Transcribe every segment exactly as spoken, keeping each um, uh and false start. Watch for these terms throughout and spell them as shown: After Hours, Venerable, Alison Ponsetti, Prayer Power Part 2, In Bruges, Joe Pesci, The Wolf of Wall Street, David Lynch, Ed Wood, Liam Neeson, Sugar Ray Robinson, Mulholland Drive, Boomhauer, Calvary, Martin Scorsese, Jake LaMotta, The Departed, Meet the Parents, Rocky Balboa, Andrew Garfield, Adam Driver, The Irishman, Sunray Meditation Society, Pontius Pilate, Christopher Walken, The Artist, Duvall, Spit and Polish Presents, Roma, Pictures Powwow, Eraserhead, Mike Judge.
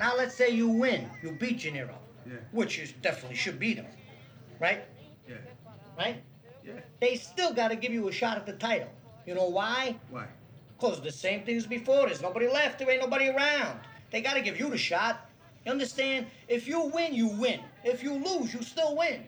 Now let's say you win, you beat De Niro, yeah. which is definitely should beat him, right? Yeah. Right? Yeah. They still got to give you a shot at the title. You know why? Why? Because the same thing as before. There's nobody left. There ain't nobody around. They got to give you the shot. You understand? If you win, you win. If you lose, you still win.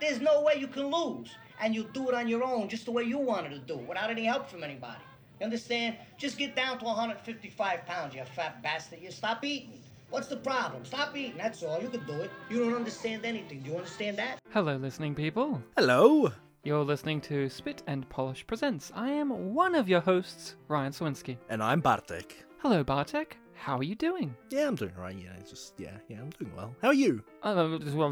There's no way you can lose. And you do it on your own, just the way you wanted to do it, without any help from anybody. You understand? Just get down to one hundred fifty-five pounds, you fat bastard. You stop eating. What's the problem? Stop eating. That's all. You can do it. You don't understand anything. Do you understand that? Hello, listening people. Hello. You're listening to Spit and Polish Presents. I am one of your hosts, Ryan Swinsky. And I'm Bartek. Hello, Bartek. How are you doing? Yeah, I'm doing all right. Yeah, just yeah, yeah, I'm doing well. How are you? Uh, well,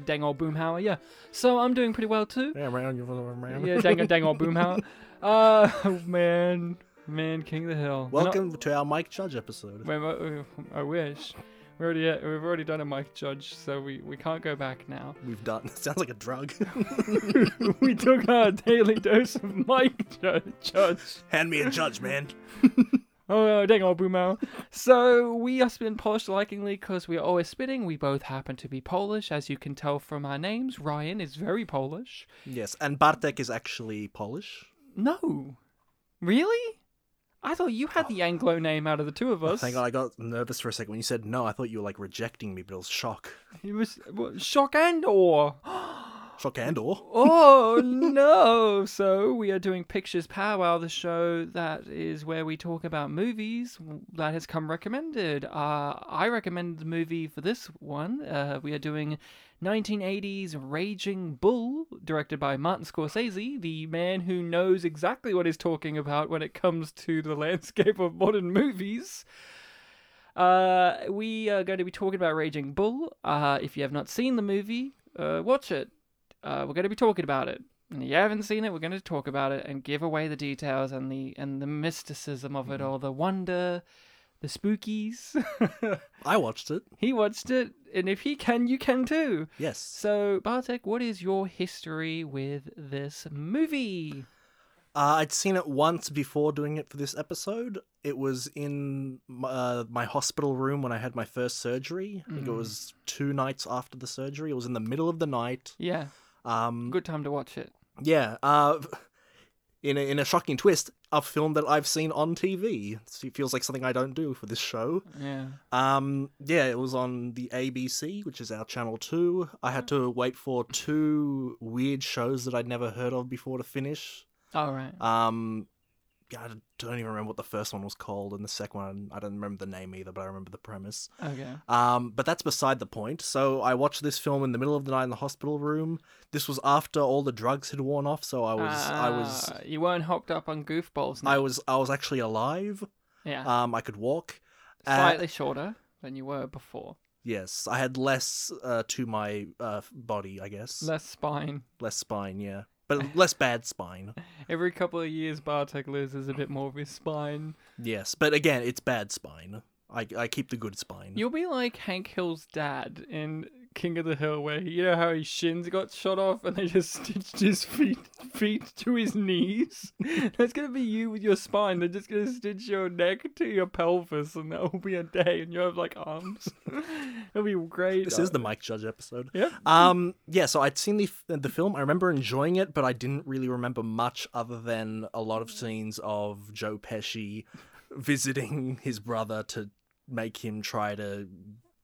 dang old Boomhauer. Yeah, so I'm doing pretty well too. Yeah, right on your right on. Yeah, dang, dang old Boomhauer. Uh, oh man, man, King of the Hill. Welcome not... to our Mike Judge episode. Wait, I wish we already we've already done a Mike Judge, so we, we can't go back now. We've done. Sounds like a drug. We took our daily dose of Mike Judge. Hand me a Judge, man. Oh, dang old Boomhauer. So, we are spitting Polish likingly because we are always spitting. We both happen to be Polish, as you can tell from our names. Ryan is very Polish. Yes, and Bartek is actually Polish. No. Really? I thought you had oh. the Anglo name out of the two of us. Oh, thank God, I got nervous for a second when you said no. I thought you were, like, rejecting me, but it was shock. It was well, shock and awe. Shock and awe. Oh, no. So we are doing Pictures Powwow, the show that is where we talk about movies that has come recommended. Uh, I recommend the movie for this one. Uh, we are doing nineteen eighties Raging Bull, directed by Martin Scorsese, the man who knows exactly what he's talking about when it comes to the landscape of modern movies. Uh, we are going to be talking about Raging Bull. Uh, if you have not seen the movie, uh, watch it. Uh, we're going to be talking about it. And if you haven't seen it, we're going to talk about it and give away the details and the and the mysticism of it all, the wonder, the spookies. I watched it. He watched it. And if he can, you can too. Yes. So, Bartek, what is your history with this movie? Uh, I'd seen it once before doing it for this episode. It was in my, uh, my hospital room when I had my first surgery. I think mm. it was two nights after the surgery. It was in the middle of the night. Yeah. Um, Good time to watch it. Yeah. Uh, in a, in a shocking twist, a film that I've seen on T V. It feels like something I don't do for this show. Yeah. Um. Yeah, it was on the A B C, which is our channel two. I had to wait for two weird shows that I'd never heard of before to finish. All right. Um. Yeah, I don't even remember what the first one was called, and the second one, I don't remember the name either, but I remember the premise. Okay. Um, but that's beside the point. So I watched this film in the middle of the night in the hospital room. This was after all the drugs had worn off, so I was, uh, I was. You weren't hopped up on goofballs. No? I was, I was actually alive. Yeah. Um, I could walk. Slightly uh, shorter than you were before. Yes, I had less uh, to my uh, body, I guess. Less spine. Less spine, yeah. But less bad spine. Every couple of years, Bartek loses a bit more of his spine. Yes, but again, it's bad spine. I I keep the good spine. You'll be like Hank Hill's dad in King of the Hill, where he, you know how his shins got shot off and they just stitched his feet feet to his knees? That's going to be you with your spine. They're just going to stitch your neck to your pelvis, and that will be a day, and you have, like, arms. It'll be great. This is the Mike Judge episode. Yeah. Um, yeah, so I'd seen the the film. I remember enjoying it, but I didn't really remember much other than a lot of scenes of Joe Pesci visiting his brother to make him try to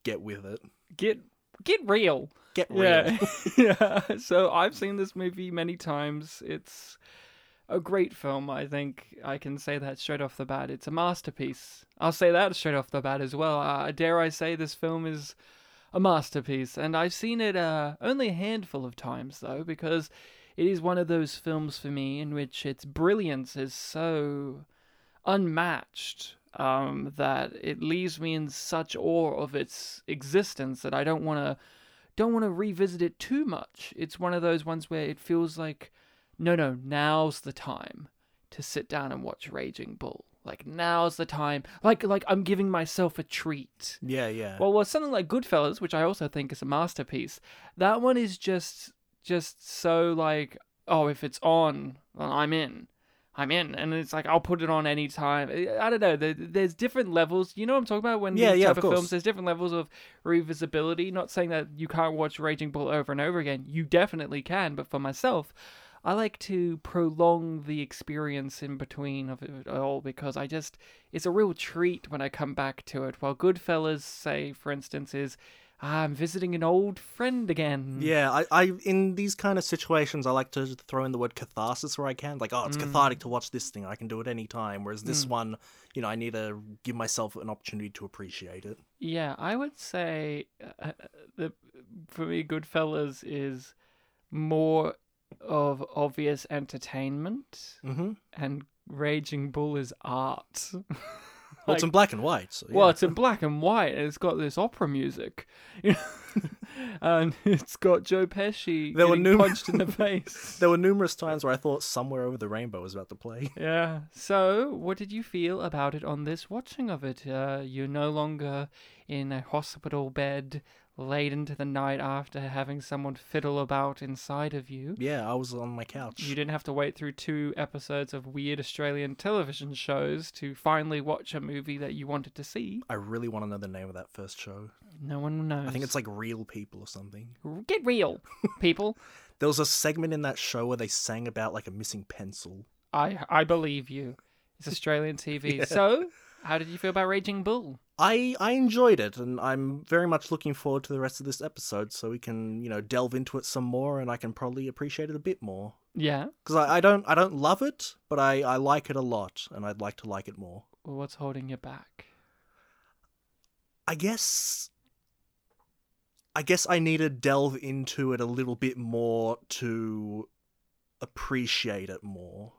get with it. Get get real. Get real. Yeah. Yeah. So I've seen this movie many times. It's a great film, I think. I can say that straight off the bat. It's a masterpiece. I'll say that straight off the bat as well. Uh, dare I say this film is a masterpiece. And I've seen it uh, only a handful of times, though, because it is one of those films for me in which its brilliance is so unmatched um, that it leaves me in such awe of its existence that I don't want to don't want to revisit it too much. It's one of those ones where it feels like, no, no, now's the time to sit down and watch Raging Bull. Like, now's the time. Like, like I'm giving myself a treat. Yeah, yeah. Well, well, something like Goodfellas, which I also think is a masterpiece, that one is just, just so like, oh, if it's on, well, I'm in. I'm in, and it's like I'll put it on any time. I don't know. There, there's different levels. You know what I'm talking about when yeah, these yeah, type of, of films. There's different levels of revisability. Not saying that you can't watch Raging Bull over and over again. You definitely can. But for myself, I like to prolong the experience in between of it all because I just it's a real treat when I come back to it. While Goodfellas, say for instance, is I'm visiting an old friend again. Yeah, I, I in these kind of situations, I like to throw in the word catharsis where I can. Like, oh, it's mm. cathartic to watch this thing. I can do it any time. Whereas this mm. one, you know, I need to give myself an opportunity to appreciate it. Yeah, I would say uh, that for me, Goodfellas is more of obvious entertainment, mm-hmm. and Raging Bull is art. Well, like, it's in black and white. So, yeah. Well, it's in black and white, and it's got this opera music. And it's got Joe Pesci there getting were num- punched in the face. There were numerous times where I thought Somewhere Over the Rainbow was about to play. Yeah. So, what did you feel about it on this watching of it? Uh, you're no longer in a hospital bed late into the night after having someone fiddle about inside of you. Yeah, I was on my couch. You didn't have to wait through two episodes of weird Australian television shows to finally watch a movie that you wanted to see. I really want to know the name of that first show. No one knows. I think it's like Real People or something. Get real, people. There was a segment in that show where they sang about like a missing pencil. I I believe you. It's Australian T V. Yeah. So, how did you feel about Raging Bull? I, I enjoyed it, and I'm very much looking forward to the rest of this episode so we can, you know, delve into it some more, and I can probably appreciate it a bit more. Yeah. Because I, I don't I don't love it, but I, I like it a lot, and I'd like to like it more. Well, what's holding you back? I guess... I guess I need to delve into it a little bit more to appreciate it more.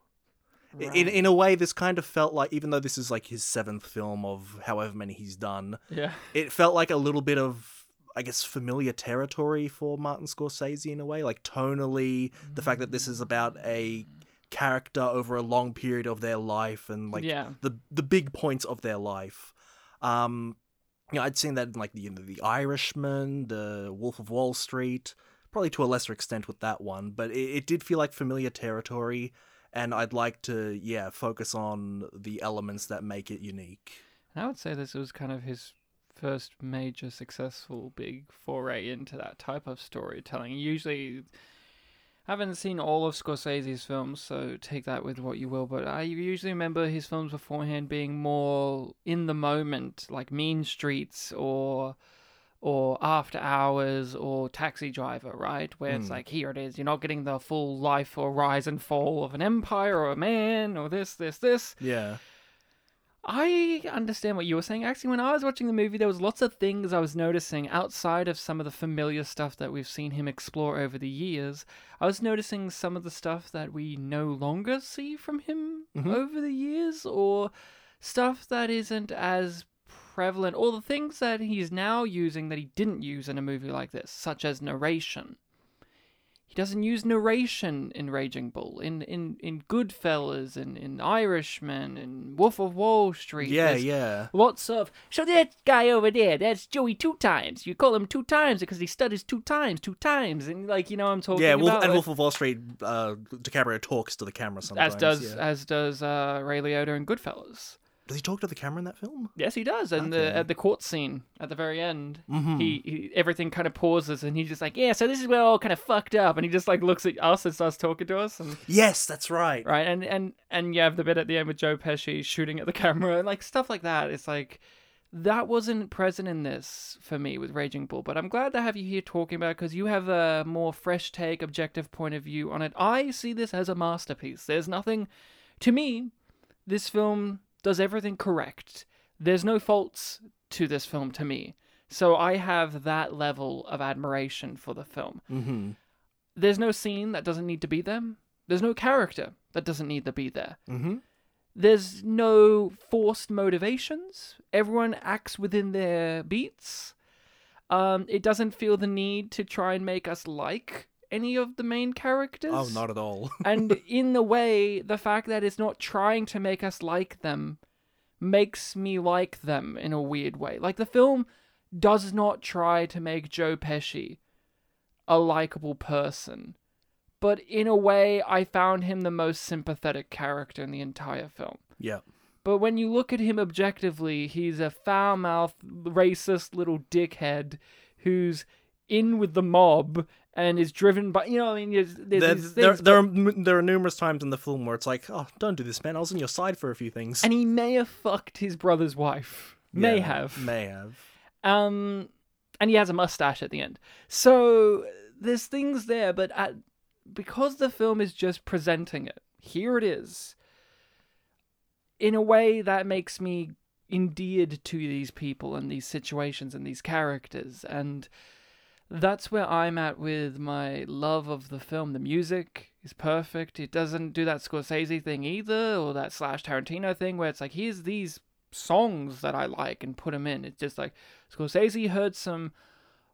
Right. In in a way, this kind of felt like, even though this is like his seventh film of however many he's done, yeah, it felt like a little bit of, I guess, familiar territory for Martin Scorsese in a way, like tonally, mm-hmm. the fact that this is about a character over a long period of their life and like yeah. the the big points of their life. Um, you know, I'd seen that in like the you know, The Irishman, The Wolf of Wall Street, probably to a lesser extent with that one, but it, it did feel like familiar territory. And I'd like to, yeah, focus on the elements that make it unique. I would say this was kind of his first major successful big foray into that type of storytelling. Usually, I haven't seen all of Scorsese's films, so take that with what you will, but I usually remember his films beforehand being more in the moment, like Mean Streets or... or After Hours, or Taxi Driver, right? Where mm. it's like, here it is, you're not getting the full life or rise and fall of an empire or a man or this, this, this. Yeah. I understand what you were saying. Actually, when I was watching the movie, there was lots of things I was noticing outside of some of the familiar stuff that we've seen him explore over the years. I was noticing some of the stuff that we no longer see from him mm-hmm. over the years, or stuff that isn't as prevalent, all the things that he's now using that he didn't use in a movie like this, such as narration. He doesn't use narration in Raging Bull, in in, in Goodfellas, in, in Irishman, in Wolf of Wall Street. Yeah, There's yeah. Lots of, so that guy over there, that's Joey Two Times. You call him Two Times because he stutters two times, two times. And, like, you know what I'm talking yeah, Wolf, about. Yeah, and like, Wolf of Wall Street, uh, DiCaprio talks to the camera sometimes. As does, yeah. as does uh, Ray Liotta in Goodfellas. Does he talk to the camera in that film? Yes, he does. And okay. the, at the court scene at the very end, mm-hmm. he, he everything kind of pauses, and he's just like, "Yeah, so this is where all kind of fucked up." And he just like looks at us and starts talking to us. And, yes, that's right. Right, and and and you have the bit at the end with Joe Pesci shooting at the camera and like stuff like that. It's like that wasn't present in this for me with Raging Bull, but I'm glad to have you here talking about it because you have a more fresh take, objective point of view on it. I see this as a masterpiece. There's nothing, to me, this film does everything correct. There's no faults to this film to me. So I have that level of admiration for the film. Mm-hmm. There's no scene that doesn't need to be there. There's no character that doesn't need to be there. Mm-hmm. There's no forced motivations. Everyone acts within their beats. Um, it doesn't feel the need to try and make us like any of the main characters. Oh, not at all. And in the way, the fact that it's not trying to make us like them makes me like them in a weird way. Like, the film does not try to make Joe Pesci a likable person, but in a way, I found him the most sympathetic character in the entire film. Yeah. But when you look at him objectively, he's a foul-mouthed, racist little dickhead who's in with the mob and is driven by, you know, I mean, there's, there's there, these things, there, but... there, are, there are numerous times in the film where it's like, oh, don't do this, man. I was on your side for a few things. And he may have fucked his brother's wife. May yeah, have. May have. Um, and he has a mustache at the end. So there's things there, but at, because the film is just presenting it, here it is. In a way, that makes me endeared to these people and these situations and these characters. And that's where I'm at with my love of the film. The music is perfect. It doesn't do that Scorsese thing either, or that slash Tarantino thing where it's like, here's these songs that I like and put them in. It's just like Scorsese heard some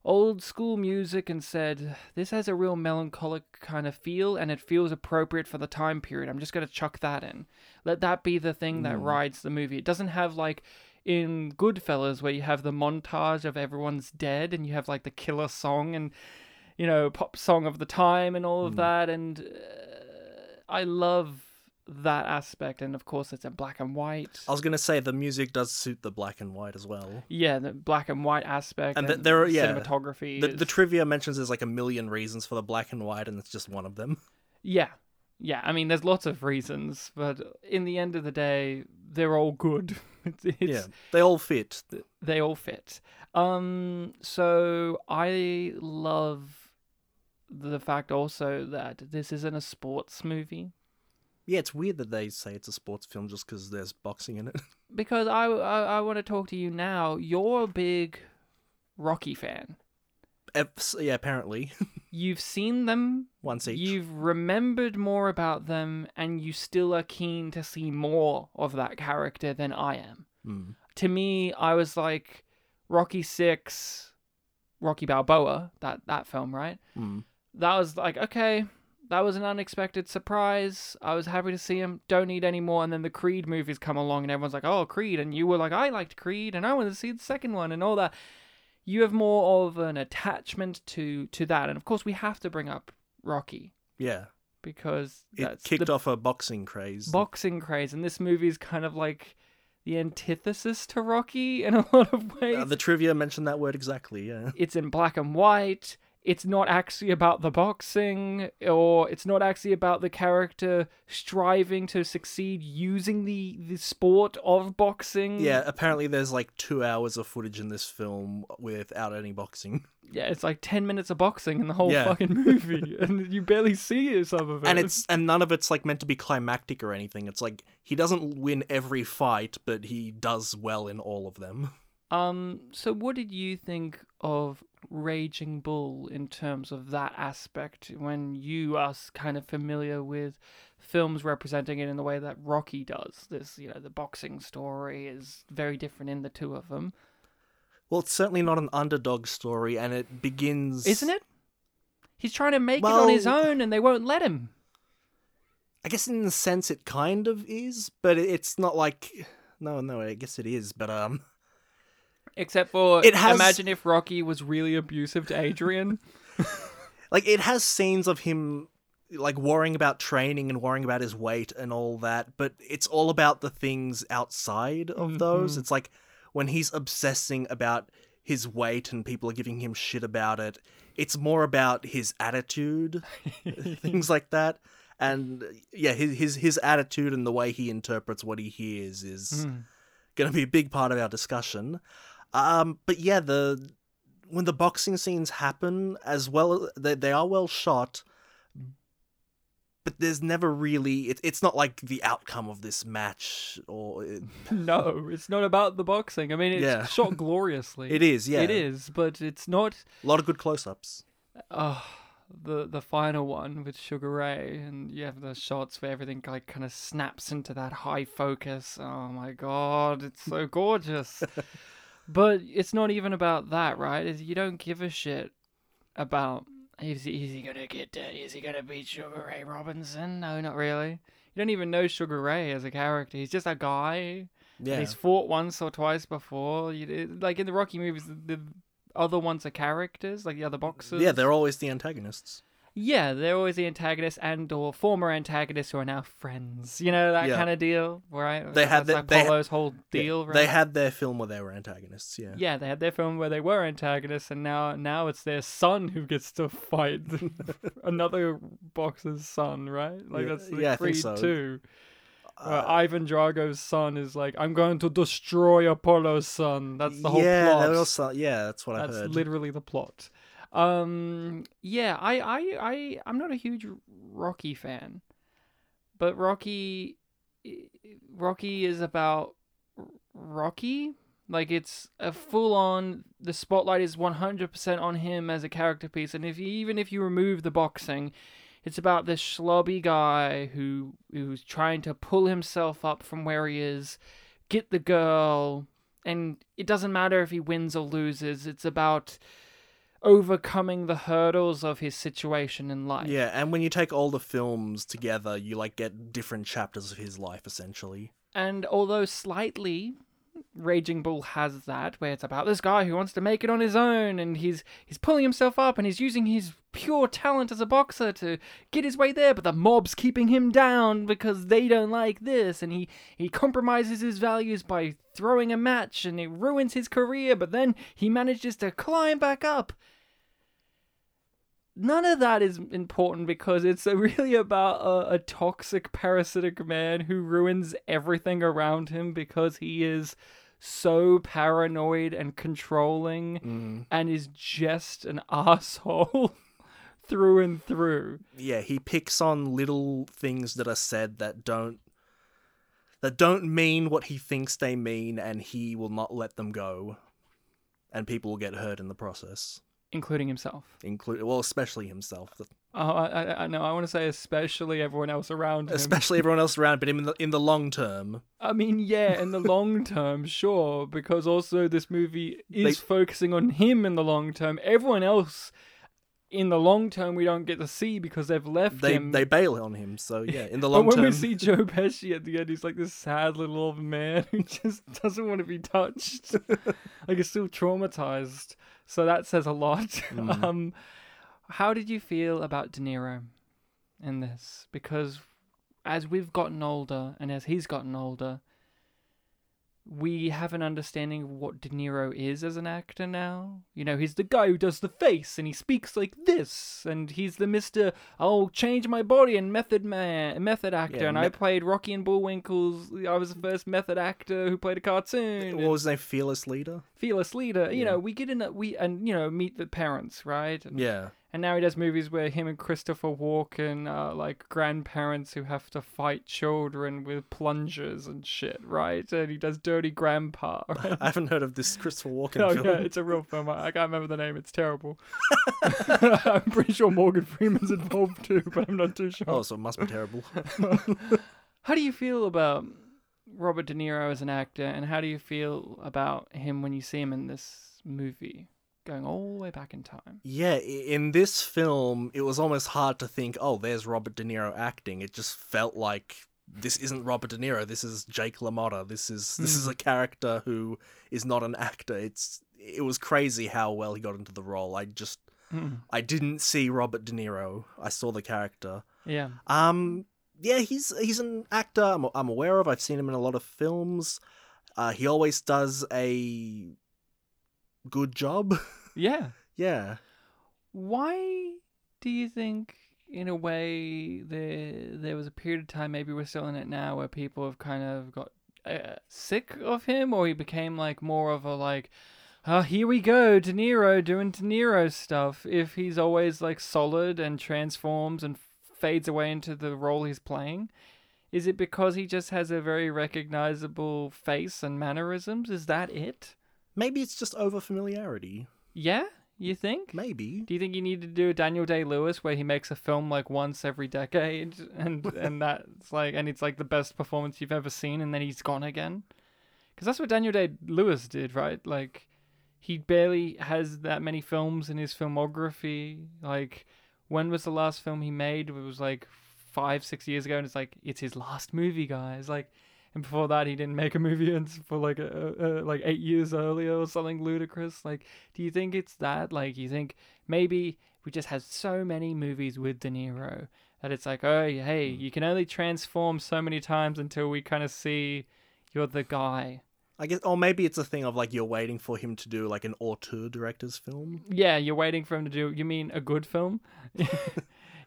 old school music and said, this has a real melancholic kind of feel and it feels appropriate for the time period. I'm just going to chuck that in. Let that be the thing that mm. rides the movie. It doesn't have like in Goodfellas where you have the montage of everyone's dead and you have like the killer song and, you know, pop song of the time and all of mm. that. And uh, I love that aspect. And of course it's a black and white. I was going to say the music does suit the black and white as well. Yeah, the black and white aspect and, the, and there are, yeah, cinematography. The, is... the trivia mentions there's like a million reasons for the black and white and it's just one of them. Yeah. Yeah, I mean, there's lots of reasons, but in the end of the day, they're all good. It's, it's, yeah, they all fit. They all fit. Um, so I love the fact also that this isn't a sports movie. Yeah, it's weird that they say it's a sports film just because there's boxing in it. Because I, I, I want to talk to you now. You're a big Rocky fan. Yeah, apparently. You've seen them. Once each. You've remembered more about them, and you still are keen to see more of that character than I am. Mm. To me, I was like, Rocky Six, Rocky Balboa, that, that film, right? Mm. That was like, okay... That was an unexpected surprise. I was happy to see him. Don't need any more. And then the Creed movies come along and everyone's like, oh, Creed. And you were like, I liked Creed and I want to see the second one and all that. You have more of an attachment to, to that. And of course, we have to bring up Rocky. Yeah. Because that's it kicked off a boxing craze. Boxing craze. And this movie is kind of like the antithesis to Rocky in a lot of ways. Uh, the trivia mentioned that word exactly, yeah. It's in black and white. It's not actually about the boxing, or it's not actually about the character striving to succeed using the, the sport of boxing. Yeah, apparently there's like two hours of footage in this film without any boxing. Yeah, it's like ten minutes of boxing in the whole yeah. fucking movie, and you barely see some of it. And it's and none of it's like meant to be climactic or anything. It's like he doesn't win every fight, but he does well in all of them. Um, so what did you think of Raging Bull in terms of that aspect when you are kind of familiar with films representing it in the way that Rocky does? This, you know, the boxing story is very different in the two of them. Well, it's certainly not an underdog story, and it begins... Isn't it? He's trying to make well... it on his own, and they won't let him. I guess in a sense it kind of is, but it's not like... No, no, I guess it is, but, um... Except for, it has... imagine if Rocky was really abusive to Adrian. Like, it has scenes of him, like, worrying about training and worrying about his weight and all that, but it's all about the things outside of mm-hmm. those. It's like, when he's obsessing about his weight and people are giving him shit about it, it's more about his attitude, things like that. And, yeah, his, his, his attitude and the way he interprets what he hears is mm. going to be a big part of our discussion. Um, but yeah, the when the boxing scenes happen, as well, they they are well shot, but there's never really... It, it's not like the outcome of this match, or... It... No, it's not about the boxing. I mean, it's yeah. shot gloriously. It is, yeah. It is, but it's not... A lot of good close-ups. Oh, the, the final one with Sugar Ray, and you have the shots where everything like kind of snaps into that high focus. Oh my God, it's so gorgeous. But it's not even about that, right? You don't give a shit about, is he, is he going to get dirty? Is he going to beat Sugar Ray Robinson? No, not really. You don't even know Sugar Ray as a character. He's just a guy. Yeah. He's fought once or twice before. You, like in the Rocky movies, the other ones are characters, like the other boxers. Yeah, they're always the antagonists. Yeah, they're always the antagonists and or former antagonists who are now friends. You know, that yeah. kind of deal, right? They had their, they Apollo's had, whole deal, yeah, right? They had their film where they were antagonists, yeah. Yeah, they had their film where they were antagonists, and now now it's their son who gets to fight another boxer's son, right? Like, yeah, that's like yeah, Creed so. two. Uh, Ivan Drago's son is like, I'm going to destroy Apollo's son. That's the whole yeah, plot. That also, yeah, that's what that's I heard. That's literally the plot. Um. Yeah, I, I, I, I'm not a huge Rocky fan, but Rocky, Rocky is about Rocky. Like, it's a full on. The spotlight is one hundred percent on him as a character piece, and if you, even if you remove the boxing, it's about this schlubby guy who who's trying to pull himself up from where he is, get the girl, and it doesn't matter if he wins or loses. It's about overcoming the hurdles of his situation in life. Yeah, and when you take all the films together, you like get different chapters of his life, essentially. And although slightly, Raging Bull has that, where it's about this guy who wants to make it on his own, and he's he's pulling himself up, and he's using his pure talent as a boxer to get his way there, but the mob's keeping him down because they don't like this, and he, he compromises his values by throwing a match, and it ruins his career, but then he manages to climb back up. None of that is important because it's really about a, a toxic, parasitic man who ruins everything around him because he is so paranoid and controlling mm. and is just an asshole through and through. Yeah, he picks on little things that are said that don't that don't mean what he thinks they mean, and he will not let them go, and people will get hurt in the process. Including himself. Include well, especially himself. Oh, I, I know. I want to say especially everyone else around him. Especially everyone else around, but in the in the long term. I mean, yeah, in the long term, sure, because also this movie is they... focusing on him in the long term. Everyone else in the long term we don't get to see because they've left they, him. They bail on him, so yeah, in the long but when term. When we see Joe Pesci at the end, he's like this sad little old man who just doesn't want to be touched. Like, he's still traumatized. So that says a lot. Mm. Um, how did you feel about De Niro in this? Because as we've gotten older and as he's gotten older, we have an understanding of what De Niro is as an actor now. You know, he's the guy who does the face and he speaks like this. And he's the Mister I'll change my body and method man, method actor. Yeah, and me- I played Rocky and Bullwinkle's. I was the first method actor who played a cartoon. What was his name? Fearless Leader? Fearless Leader. You yeah. know, we get in that. We, and, you know, Meet the Parents, right? And, yeah. And now he does movies where him and Christopher Walken are like grandparents who have to fight children with plungers and shit, right? And he does Dirty Grandpa. Right? I haven't heard of this Christopher Walken no, film. No, yeah, it's a real film. I can't remember the name. It's terrible. I'm pretty sure Morgan Freeman's involved too, but I'm not too sure. Oh, so it must be terrible. How do you feel about Robert De Niro as an actor, and how do you feel about him when you see him in this movie? Going all the way back in time. Yeah, in this film, it was almost hard to think, oh, there's Robert De Niro acting. It just felt like this isn't Robert De Niro. This is Jake LaMotta. This is this is a character who is not an actor. It's it was crazy how well he got into the role. I just mm. I didn't see Robert De Niro. I saw the character. Yeah. Um. Yeah. He's he's an actor I'm, I'm aware of. I've seen him in a lot of films. Uh, he always does a good job. Yeah. Yeah. Why do you think, in a way, there there was a period of time, maybe we're still in it now, where people have kind of got uh, sick of him, or he became like more of a like, oh, here we go, De Niro doing De Niro stuff, if he's always like solid and transforms and fades away into the role he's playing? Is it because he just has a very recognizable face and mannerisms? Is that it? Maybe it's just over-familiarity. Yeah, you think? Maybe. Do you think you need to do a Daniel Day-Lewis where he makes a film like once every decade, and and that's like, and it's like the best performance you've ever seen, and then he's gone again? Because that's what Daniel Day-Lewis did, right? Like, he barely has that many films in his filmography. Like, when was the last film he made? It was like five, six years ago, and it's like, it's his last movie, guys. Like, and before that he didn't make a movie for like a, a, like eight years earlier or something ludicrous. Like, do you think it's that? Like, you think maybe we just had so many movies with De Niro that it's like, oh, hey, you can only transform so many times until we kind of see you're the guy. I guess, or maybe it's a thing of like you're waiting for him to do like an auteur director's film. Yeah, you're waiting for him to do. You mean a good film?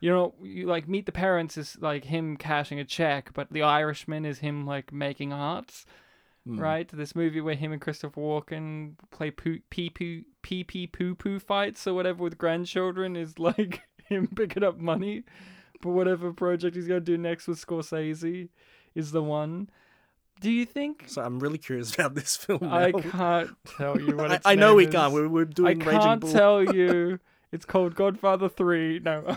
You know, you like Meet the Parents is like him cashing a check, but The Irishman is him like making arts, mm. right? This movie where him and Christopher Walken play poo pee poo pee pee poo poo fights or whatever with grandchildren is like him picking up money, but whatever project he's gonna do next with Scorsese is the one. Do you think... So I'm really curious about this film now. I can't tell you what it's I, I know we is. can't. We're, we're doing Raging Bull. I can't Bull. tell you. It's called Godfather three. No.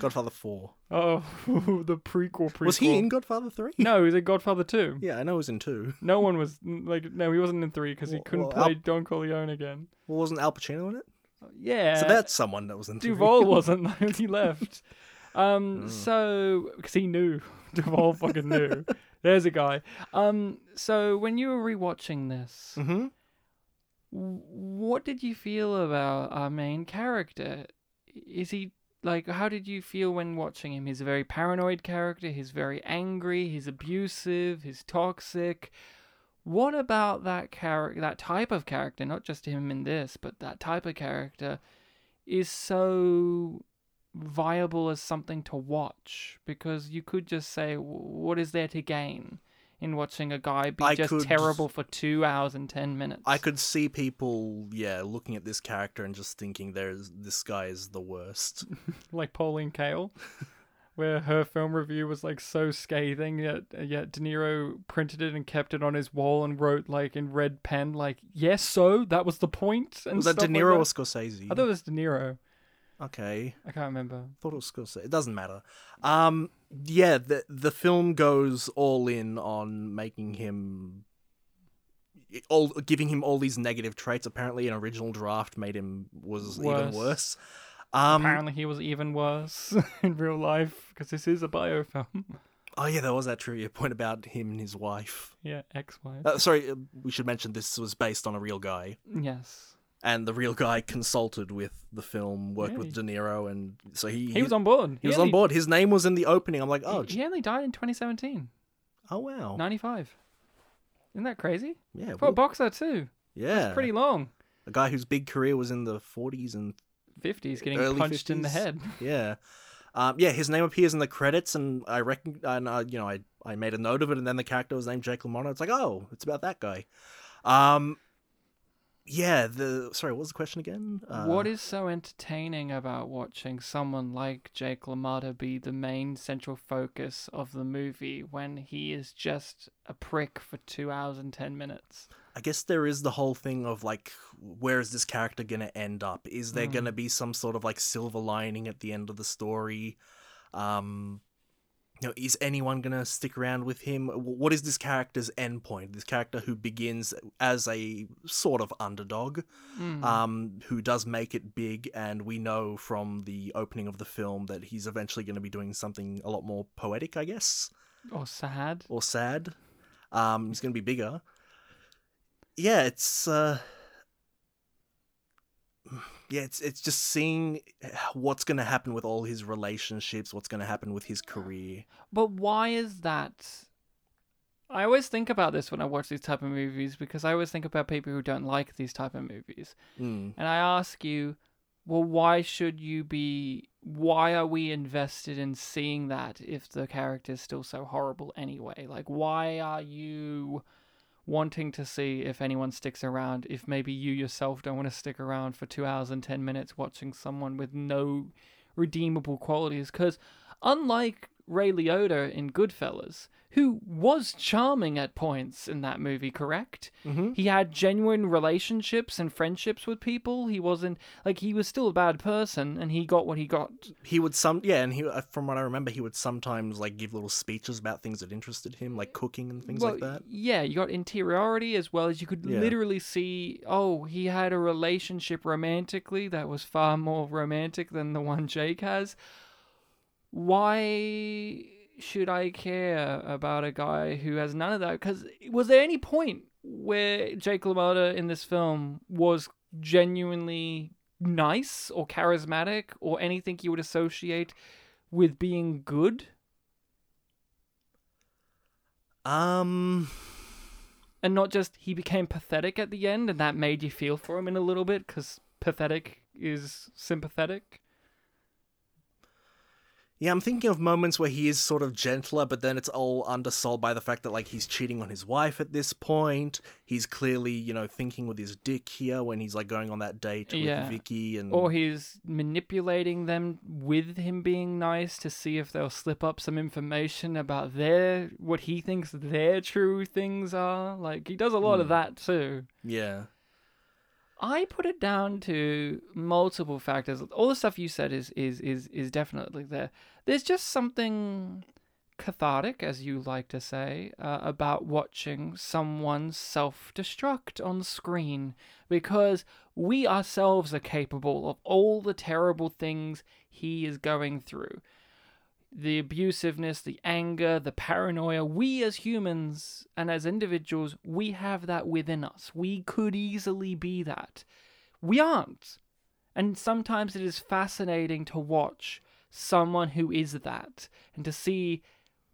Godfather four. Oh, the prequel prequel. Was he in Godfather three? No, he was in Godfather two. Yeah, I know he was in two. No one was... like No, he wasn't in three because he well, couldn't well, play Al... Don Corleone again. Well, wasn't Al Pacino in it? Yeah. So that's someone that was in three. Duvall wasn't. He left. Um, mm. So... Because he knew. Duvall fucking knew. There's a guy. Um, so when you were rewatching this, mm-hmm. what did you feel about our main character? Is he like? How did you feel when watching him? He's a very paranoid character. He's very angry. He's abusive. He's toxic. What about that character? That type of character, not just him in this, but that type of character, is so viable as something to watch, because you could just say, what is there to gain in watching a guy be I just could, terrible for two hours and ten minutes? I could see people, yeah, looking at this character and just thinking, there's this guy is the worst. Like Pauline Kael, where her film review was like so scathing, yet yet De Niro printed it and kept it on his wall and wrote like in red pen, like, yes, so that was the point. And was that De Niro like that. or Scorsese? I thought it was De Niro. Okay. I can't remember. Thought it was Scorsese. It doesn't matter. Um, yeah, the the film goes all in on making him, all giving him all these negative traits. Apparently, an original draft made him was worse. even worse. Um, Apparently, he was even worse in real life because this is a biofilm. Oh yeah, there was that trivia point about him and his wife. Yeah, ex-wife. Uh, sorry, we should mention this was based on a real guy. Yes. And the real guy consulted with the film, worked really? with De Niro, and so he... He was on board. He, he was only, on board. His name was in the opening. I'm like, oh... He, he only died in twenty seventeen. Oh, wow. ninety-five. Isn't that crazy? Yeah. For well, a boxer, too. Yeah. That's pretty long. A guy whose big career was in the forties and... fifties, getting punched fifties. In the head. Yeah. Um, yeah, his name appears in the credits, and I reckon... And, uh, you know, I, I made a note of it, and then the character was named Jake LaMotta. It's like, oh, it's about that guy. Um... Yeah, the sorry, what was the question again? Uh, what is so entertaining about watching someone like Jake LaMotta be the main central focus of the movie when he is just a prick for two hours and ten minutes? I guess there is the whole thing of, like, where is this character going to end up? Is there mm. going to be some sort of, like, silver lining at the end of the story? Um... You know, is anyone going to stick around with him? What is this character's endpoint? This character who begins as a sort of underdog, mm. um, who does make it big, and we know from the opening of the film that he's eventually going to be doing something a lot more poetic, I guess. Or sad. Or sad. Um, he's going to be bigger. Yeah, it's... Uh... Yeah, it's it's just seeing what's going to happen with all his relationships, what's going to happen with his career. But why is that? I always think about this when I watch these type of movies, because I always think about people who don't like these type of movies. Mm. And I ask you, well, why should you be... Why are we invested in seeing that if the character's still so horrible anyway? Like, why are you... wanting to see if anyone sticks around, if maybe you yourself don't want to stick around for two hours and ten minutes watching someone with no redeemable qualities? Because unlike Ray Liotta in Goodfellas, who was charming at points in that movie, correct? Mm-hmm. He had genuine relationships and friendships with people. He wasn't like he was still a bad person, and he got what he got. He would some yeah, and he from what I remember, he would sometimes like give little speeches about things that interested him, like cooking and things well, like that. Yeah, you got interiority as well as you could yeah. literally see. Oh, he had a relationship romantically that was far more romantic than the one Jake has. Why? should I care about a guy who has none of that? Because was there any point where Jake LaMotta in this film was genuinely nice or charismatic or anything you would associate with being good? Um... And not just he became pathetic at the end and that made you feel for him in a little bit because pathetic is sympathetic. Yeah, I'm thinking of moments where he is sort of gentler, but then it's all undersold by the fact that, like, he's cheating on his wife at this point. He's clearly, you know, thinking with his dick here when he's, like, going on that date yeah. with Vicky. And... Or he's manipulating them with him being nice to see if they'll slip up some information about their, what he thinks their true things are. Like, he does a lot mm. of that, too. Yeah. I put it down to multiple factors. All the stuff you said is is is is definitely there. There's just something cathartic, as you like to say, uh, about watching someone self-destruct on screen, because we ourselves are capable of all the terrible things he is going through. The abusiveness, the anger, the paranoia. We as humans and as individuals, we have that within us. We could easily be that. We aren't. And sometimes it is fascinating to watch someone who is that and to see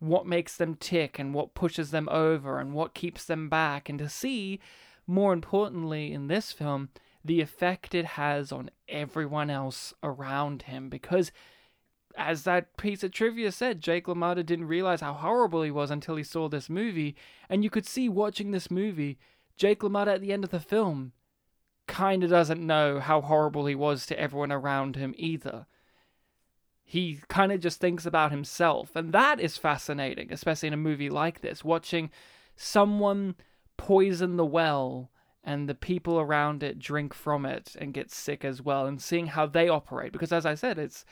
what makes them tick and what pushes them over and what keeps them back, and to see, more importantly in this film, the effect it has on everyone else around him, because... as that piece of trivia said, Jake LaMotta didn't realize how horrible he was until he saw this movie. And you could see watching this movie, Jake LaMotta at the end of the film kind of doesn't know how horrible he was to everyone around him either. He kind of just thinks about himself. And that is fascinating, especially in a movie like this, watching someone poison the well and the people around it drink from it and get sick as well, and seeing how they operate. Because as I said, it's...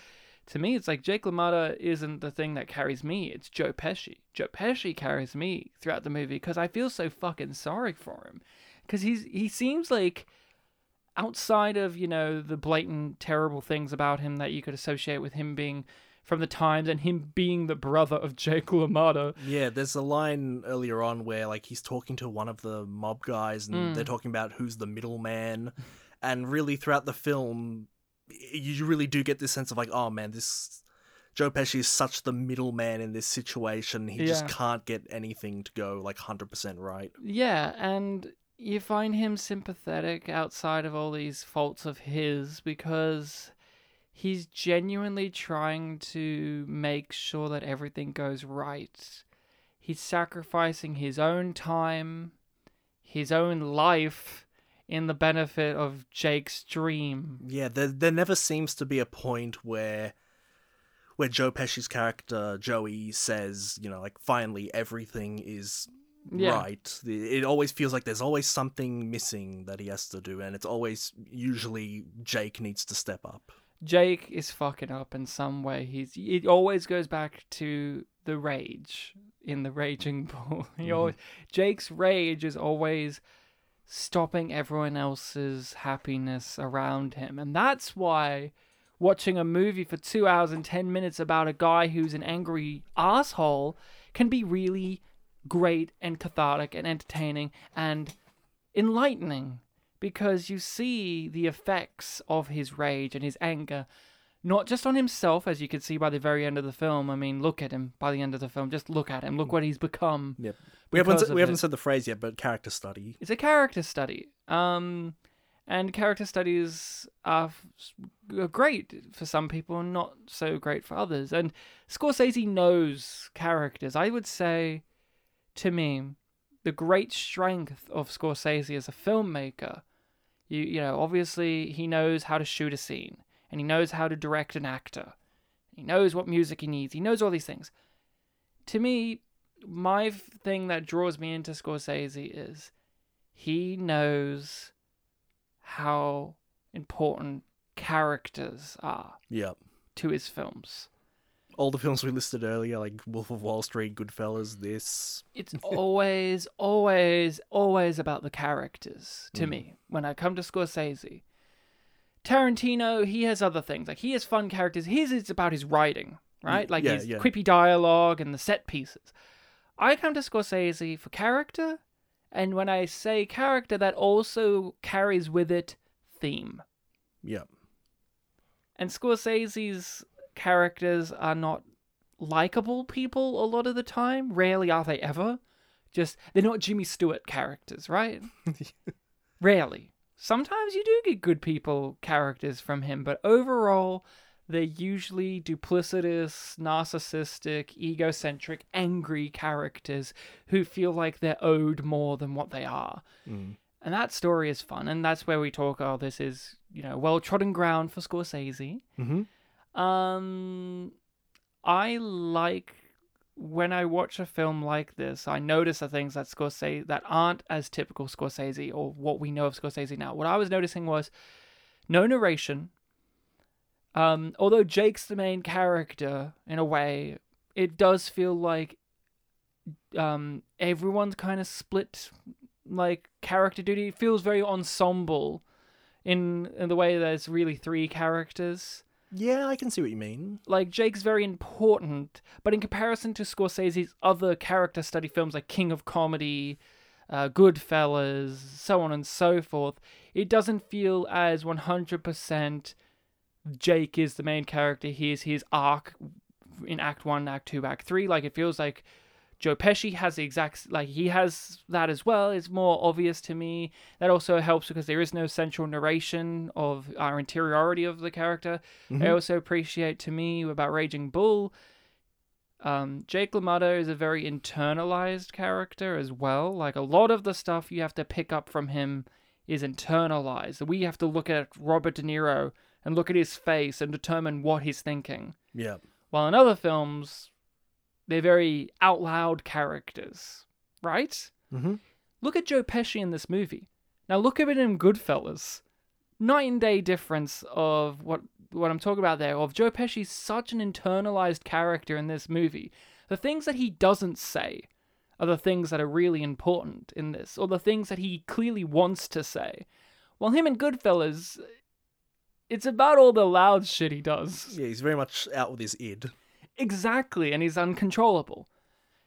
to me, it's like Jake LaMotta isn't the thing that carries me. It's Joe Pesci. Joe Pesci carries me throughout the movie because I feel so fucking sorry for him. Because he's he seems like, outside of, you know, the blatant terrible things about him that you could associate with him being from the times and him being the brother of Jake LaMotta. Yeah, there's a line earlier on where, like, he's talking to one of the mob guys and mm. they're talking about who's the middleman. And really throughout the film... you really do get this sense of like, oh man, this Joe Pesci is such the middleman in this situation. He yeah. just can't get anything to go like one hundred percent right. Yeah, and you find him sympathetic outside of all these faults of his because he's genuinely trying to make sure that everything goes right. He's sacrificing his own time, his own life, in the benefit of Jake's dream. Yeah, there there never seems to be a point where where Joe Pesci's character, Joey, says, you know, like, finally everything is yeah. right. It always feels like there's always something missing that he has to do, and it's always usually Jake needs to step up. Jake is fucking up in some way. He's It always goes back to the rage in the Raging Bull. He always, mm-hmm. Jake's rage is always... stopping everyone else's happiness around him. And that's why watching a movie for two hours and ten minutes about a guy who's an angry asshole can be really great and cathartic and entertaining and enlightening, because you see the effects of his rage and his anger, not just on himself, as you can see by the very end of the film. I mean, look at him by the end of the film. Just look at him. Look what he's become. Yep. We haven't we haven't said the phrase yet, but character study. It's a character study. Um, and character studies are great for some people and not so great for others. And Scorsese knows characters. I would say, to me, the great strength of Scorsese as a filmmaker, you you know, obviously he knows how to shoot a scene and he knows how to direct an actor. He knows what music he needs. He knows all these things. To me, my thing that draws me into Scorsese is he knows how important characters are yep. to his films. All the films we listed earlier, like Wolf of Wall Street, Goodfellas, this. It's always, always, always about the characters to mm. me when I come to Scorsese. Tarantino, he has other things. Like, he has fun characters. His is about his writing. right? Like yeah, his yeah. quippy dialogue and the set pieces. I come to Scorsese for character, and when I say character, that also carries with it theme. Yeah. And Scorsese's characters are not likable people a lot of the time. Rarely are they ever. Just, they're not Jimmy Stewart characters, right? Rarely. Sometimes you do get good people characters from him, but overall, they're usually duplicitous, narcissistic, egocentric, angry characters who feel like they're owed more than what they are. Mm. And that story is fun, and that's where we talk, oh, this is, you know, well-trodden ground for Scorsese. Mm-hmm. Um, I like, when I watch a film like this, I notice the things that Scorsese, that aren't as typical Scorsese, or what we know of Scorsese now. What I was noticing was no narration. Um, although Jake's the main character, in a way, it does feel like um, everyone's kind of split, like, character duty. It feels very ensemble in, in the way that it's really three characters. Yeah, I can see what you mean. Like, Jake's very important, but in comparison to Scorsese's other character study films like King of Comedy, uh, Goodfellas, so on and so forth, it doesn't feel as one hundred percent Jake is the main character, here's his arc in Act one, Act two, Act three. Like, it feels like Joe Pesci has the exact, like, he has that as well. It's more obvious to me. That also helps because there is no central narration of our interiority of the character. Mm-hmm. I also appreciate, to me, about Raging Bull, um, Jake LaMotta is a very internalized character as well. Like, a lot of the stuff you have to pick up from him is internalized. We have to look at Robert De Niro and look at his face and determine what he's thinking. Yeah. While in other films, they're very out-loud characters, right? Mm-hmm. Look at Joe Pesci in this movie. Now look at it in Goodfellas. Night and day difference of what, what I'm talking about there, of Joe Pesci's such an internalized character in this movie. The things that he doesn't say are the things that are really important in this, or the things that he clearly wants to say. While him in Goodfellas, it's about all the loud shit he does. Yeah, he's very much out with his head. Exactly, and he's uncontrollable,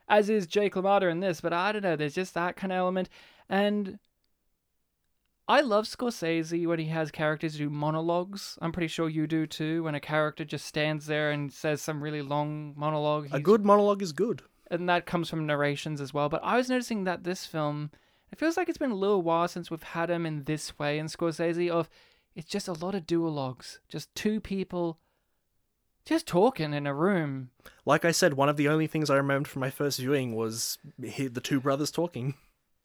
as is Jake LaMotta in this, but I don't know, there's just that kind of element, and I love Scorsese when he has characters do monologues. I'm pretty sure you do too, when a character just stands there and says some really long monologue. A good monologue is good. And that comes from narrations as well, but I was noticing that this film, it feels like it's been a little while since we've had him in this way in Scorsese, of it's just a lot of duologues, just two people just talking in a room. Like I said, one of the only things I remembered from my first viewing was the two brothers talking.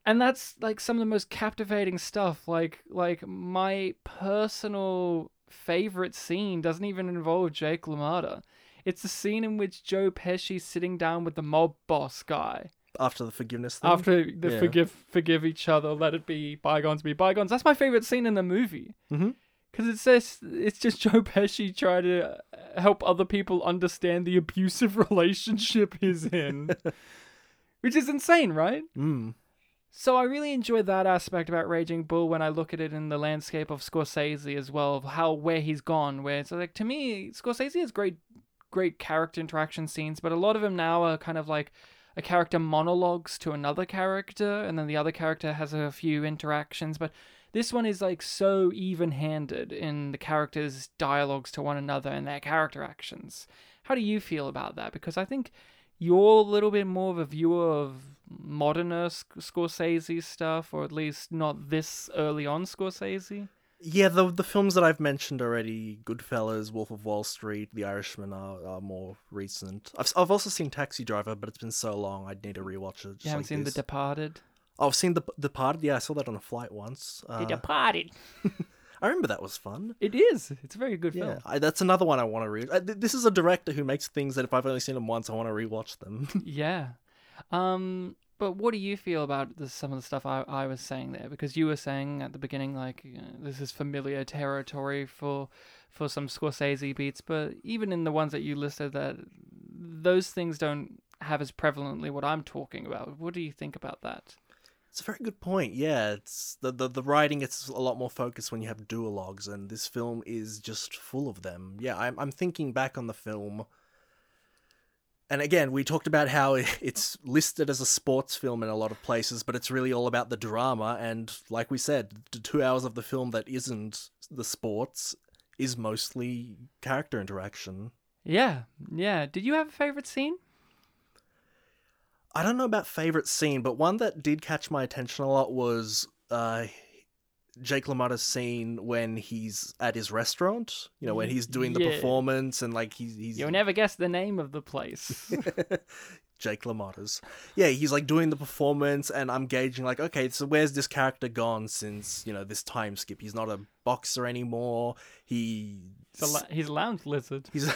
And that's like some of the most captivating stuff. Like, like my personal favorite scene doesn't even involve Jake LaMotta. It's the scene in which Joe Pesci's sitting down with the mob boss guy. After the forgiveness thing? After the yeah. forgive forgive each other, let it be bygones be bygones. That's my favorite scene in the movie. Mm-hmm. Because it says it's just Joe Pesci trying to help other people understand the abusive relationship he's in, which is insane, right? Mm. So I really enjoy that aspect about Raging Bull when I look at it in the landscape of Scorsese as well, of how where he's gone. Where it's like, to me, Scorsese has great, great character interaction scenes, but a lot of them now are kind of like a character monologues to another character, and then the other character has a few interactions, but this one is like so even-handed in the characters' dialogues to one another and their character actions. How do you feel about that? Because I think you're a little bit more of a viewer of moderner Scorsese stuff, or at least not this early on Scorsese. Yeah, the the films that I've mentioned already, Goodfellas, Wolf of Wall Street, The Irishman, are, are more recent. I've I've also seen Taxi Driver, but it's been so long I'd need to rewatch it. Just you haven't like seen this. The Departed? Oh, I've seen The Departed. Yeah, I saw that on a flight once. Uh, the Departed. I remember that was fun. It is. It's a very good yeah, film. I, that's another one I want to rewatch. This is a director who makes things that if I've only seen them once, I want to rewatch them. yeah. Um... But what do you feel about this, some of the stuff I, I was saying there? Because you were saying at the beginning, like, you know, this is familiar territory for for some Scorsese beats, but even in the ones that you listed, that those things don't have as prevalently what I'm talking about. What do you think about that? It's a very good point. Yeah, it's the the, the writing gets a lot more focused when you have duologues, and this film is just full of them. Yeah, I'm I'm thinking back on the film. And again, we talked about how it's listed as a sports film in a lot of places, but it's really all about the drama. And like we said, the two hours of the film that isn't the sports is mostly character interaction. Yeah, yeah. Did you have a favorite scene? I don't know about favorite scene, but one that did catch my attention a lot was uh, Jake LaMotta's scene when he's at his restaurant, you know, when he's doing the yeah. performance and like he's, he's... You'll never guess the name of the place. Jake LaMotta's. Yeah, he's like doing the performance and I'm gauging like, okay, so where's this character gone since, you know, this time skip? He's not a boxer anymore. He... He's a, lo- he's a lounge lizard. He's a,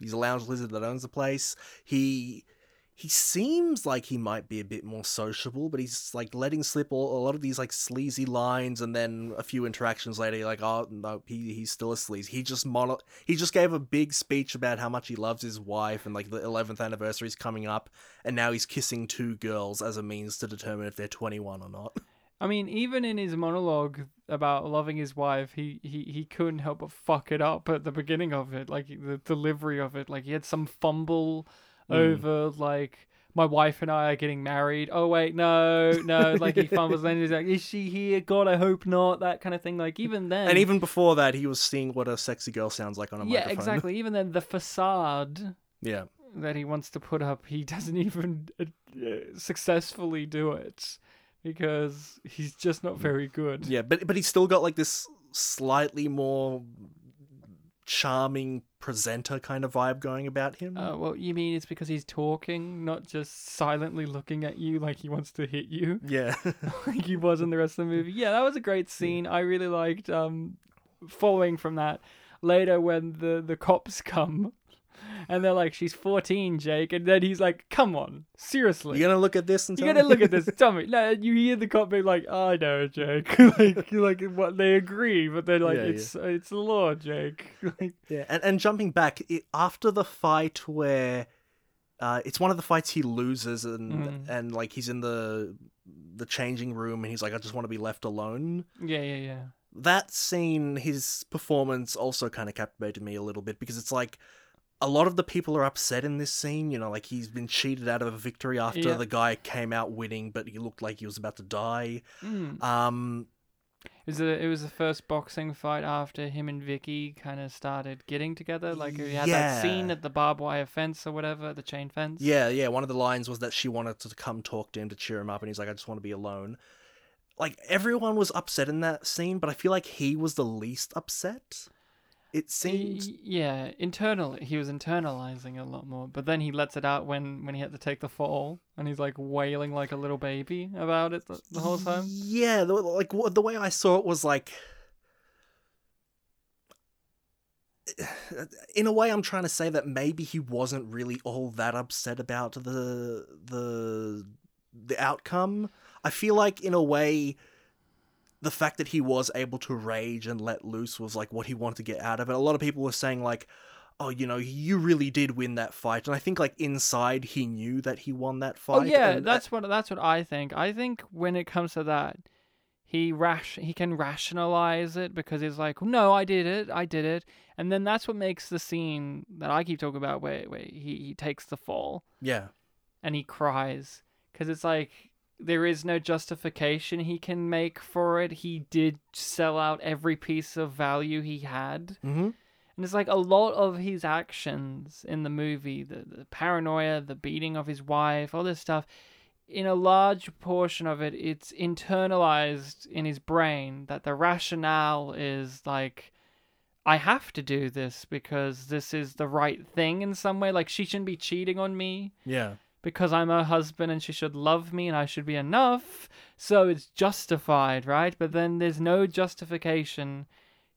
he's a lounge lizard that owns the place. He... He seems like he might be a bit more sociable, but he's like letting slip all, a lot of these like sleazy lines, and then a few interactions later, you're like, oh no, he he's still a sleaze. He just mono- he just gave a big speech about how much he loves his wife, and like the eleventh anniversary is coming up, and now he's kissing two girls as a means to determine if they're twenty-one or not. I mean, even in his monologue about loving his wife, he, he, he couldn't help but fuck it up at the beginning of it, like the delivery of it, like he had some fumble over like my wife and I are getting married. Oh wait, no, no. Like he fumbles and he's like, "Is she here? God, I hope not." That kind of thing. Like even then, and even before that, he was seeing what a sexy girl sounds like on a yeah, microphone. Yeah, exactly. Even then, the facade. Yeah. That he wants to put up, he doesn't even uh, successfully do it because he's just not very good. Yeah, but but he's still got like this slightly more charming presenter kind of vibe going about him. Uh, well, you mean it's because he's talking, not just silently looking at you like he wants to hit you? Yeah. Like he was in the rest of the movie. Yeah, that was a great scene. I really liked um, following from that later when the, the cops come and they're like, she's fourteen, Jake. And then he's like, come on, seriously. You're going to look at this and tell You're going to look at this and tell me. No, you hear the cop being like, I know, Jake. like, like what they agree, but they're like, yeah, it's yeah. it's the law, Jake. like, yeah, and, and jumping back, it, after the fight where uh, it's one of the fights he loses and, mm. and like he's in the the changing room and he's like, I just want to be left alone. Yeah, yeah, yeah. That scene, his performance also kind of captivated me a little bit because it's like, a lot of the people are upset in this scene, you know, like he's been cheated out of a victory after yeah. the guy came out winning, but he looked like he was about to die. Mm. Um, it was a, it was the first boxing fight after him and Vicky kind of started getting together. Like he had yeah. that scene at the barbed wire fence or whatever, the chain fence. Yeah, yeah. One of the lines was that she wanted to come talk to him to cheer him up, and he's like, I just want to be alone. Like everyone was upset in that scene, but I feel like he was the least upset. It seemed... Yeah, internal. He was internalizing a lot more, but then he lets it out when, when he had to take the fall, and he's, like, wailing like a little baby about it the, the whole time. Yeah, the, like, the way I saw it was, like... In a way, I'm trying to say that maybe he wasn't really all that upset about the the the outcome. I feel like, in a way... The fact that he was able to rage and let loose was, like, what he wanted to get out of it. A lot of people were saying, like, oh, you know, you really did win that fight. And I think, like, inside he knew that he won that fight. Oh, yeah, and that's, I- what, that's what I think. I think when it comes to that, he rash he can rationalize it because he's like, no, I did it, I did it. And then that's what makes the scene that I keep talking about where, where he, he takes the fall. Yeah. And he cries because it's like... There is no justification he can make for it. He did sell out every piece of value he had. Mm-hmm. And it's like a lot of his actions in the movie, the, the paranoia, the beating of his wife, all this stuff, in a large portion of it, it's internalized in his brain that the rationale is like, I have to do this because this is the right thing in some way. Like, she shouldn't be cheating on me. Yeah. Because I'm her husband and she should love me and I should be enough. So it's justified, right? But then there's no justification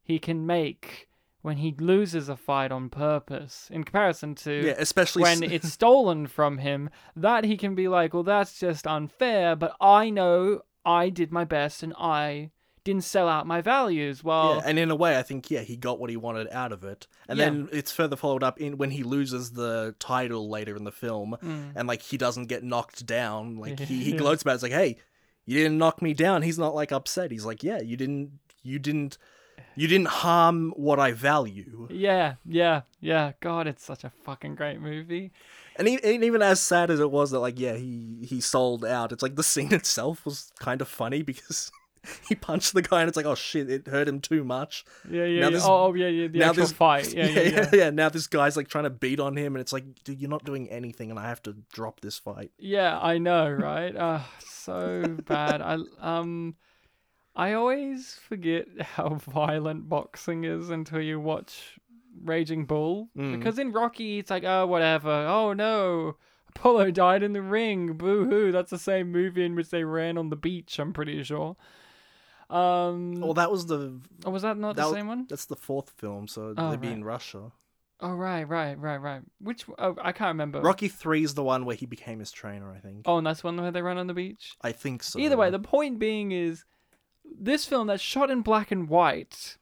he can make when he loses a fight on purpose in comparison to yeah, especially when s- it's stolen from him. That he can be like, well, that's just unfair. But I know I did my best and I didn't sell out my values. Well, yeah, and in a way, I think, yeah, he got what he wanted out of it. And yeah. then it's further followed up in when he loses the title later in the film mm. and like he doesn't get knocked down. Like he, he gloats about it. It's like, hey, you didn't knock me down. He's not like upset. He's like, yeah, you didn't, you didn't, you didn't harm what I value. Yeah. Yeah. Yeah. God, it's such a fucking great movie. And, he, and even as sad as it was that, like, yeah, he, he sold out, it's like the scene itself was kind of funny because he punched the guy and it's like, oh shit, it hurt him too much. Yeah, yeah, yeah. This, oh, yeah, yeah, the now actual this, fight. Yeah yeah, yeah, yeah, yeah. Now this guy's, like, trying to beat on him and it's like, dude, you're not doing anything and I have to drop this fight. Yeah, I know, right? uh, so bad. I um, I always forget how violent boxing is until you watch Raging Bull, mm. because in Rocky it's like, oh whatever, oh no, Apollo died in the ring, boo hoo. That's the same movie in which they ran on the beach, I'm pretty sure. Um, well, that was the. Oh, was that not that the was, same one? That's the fourth film, so oh, they'd be right. in Russia. Oh right, right, right, right. Which oh, I can't remember. Rocky three is the one where he became his trainer, I think. Oh, and that's one where they ran on the beach. I think so. Either way, the point being is, this film that's shot in black and white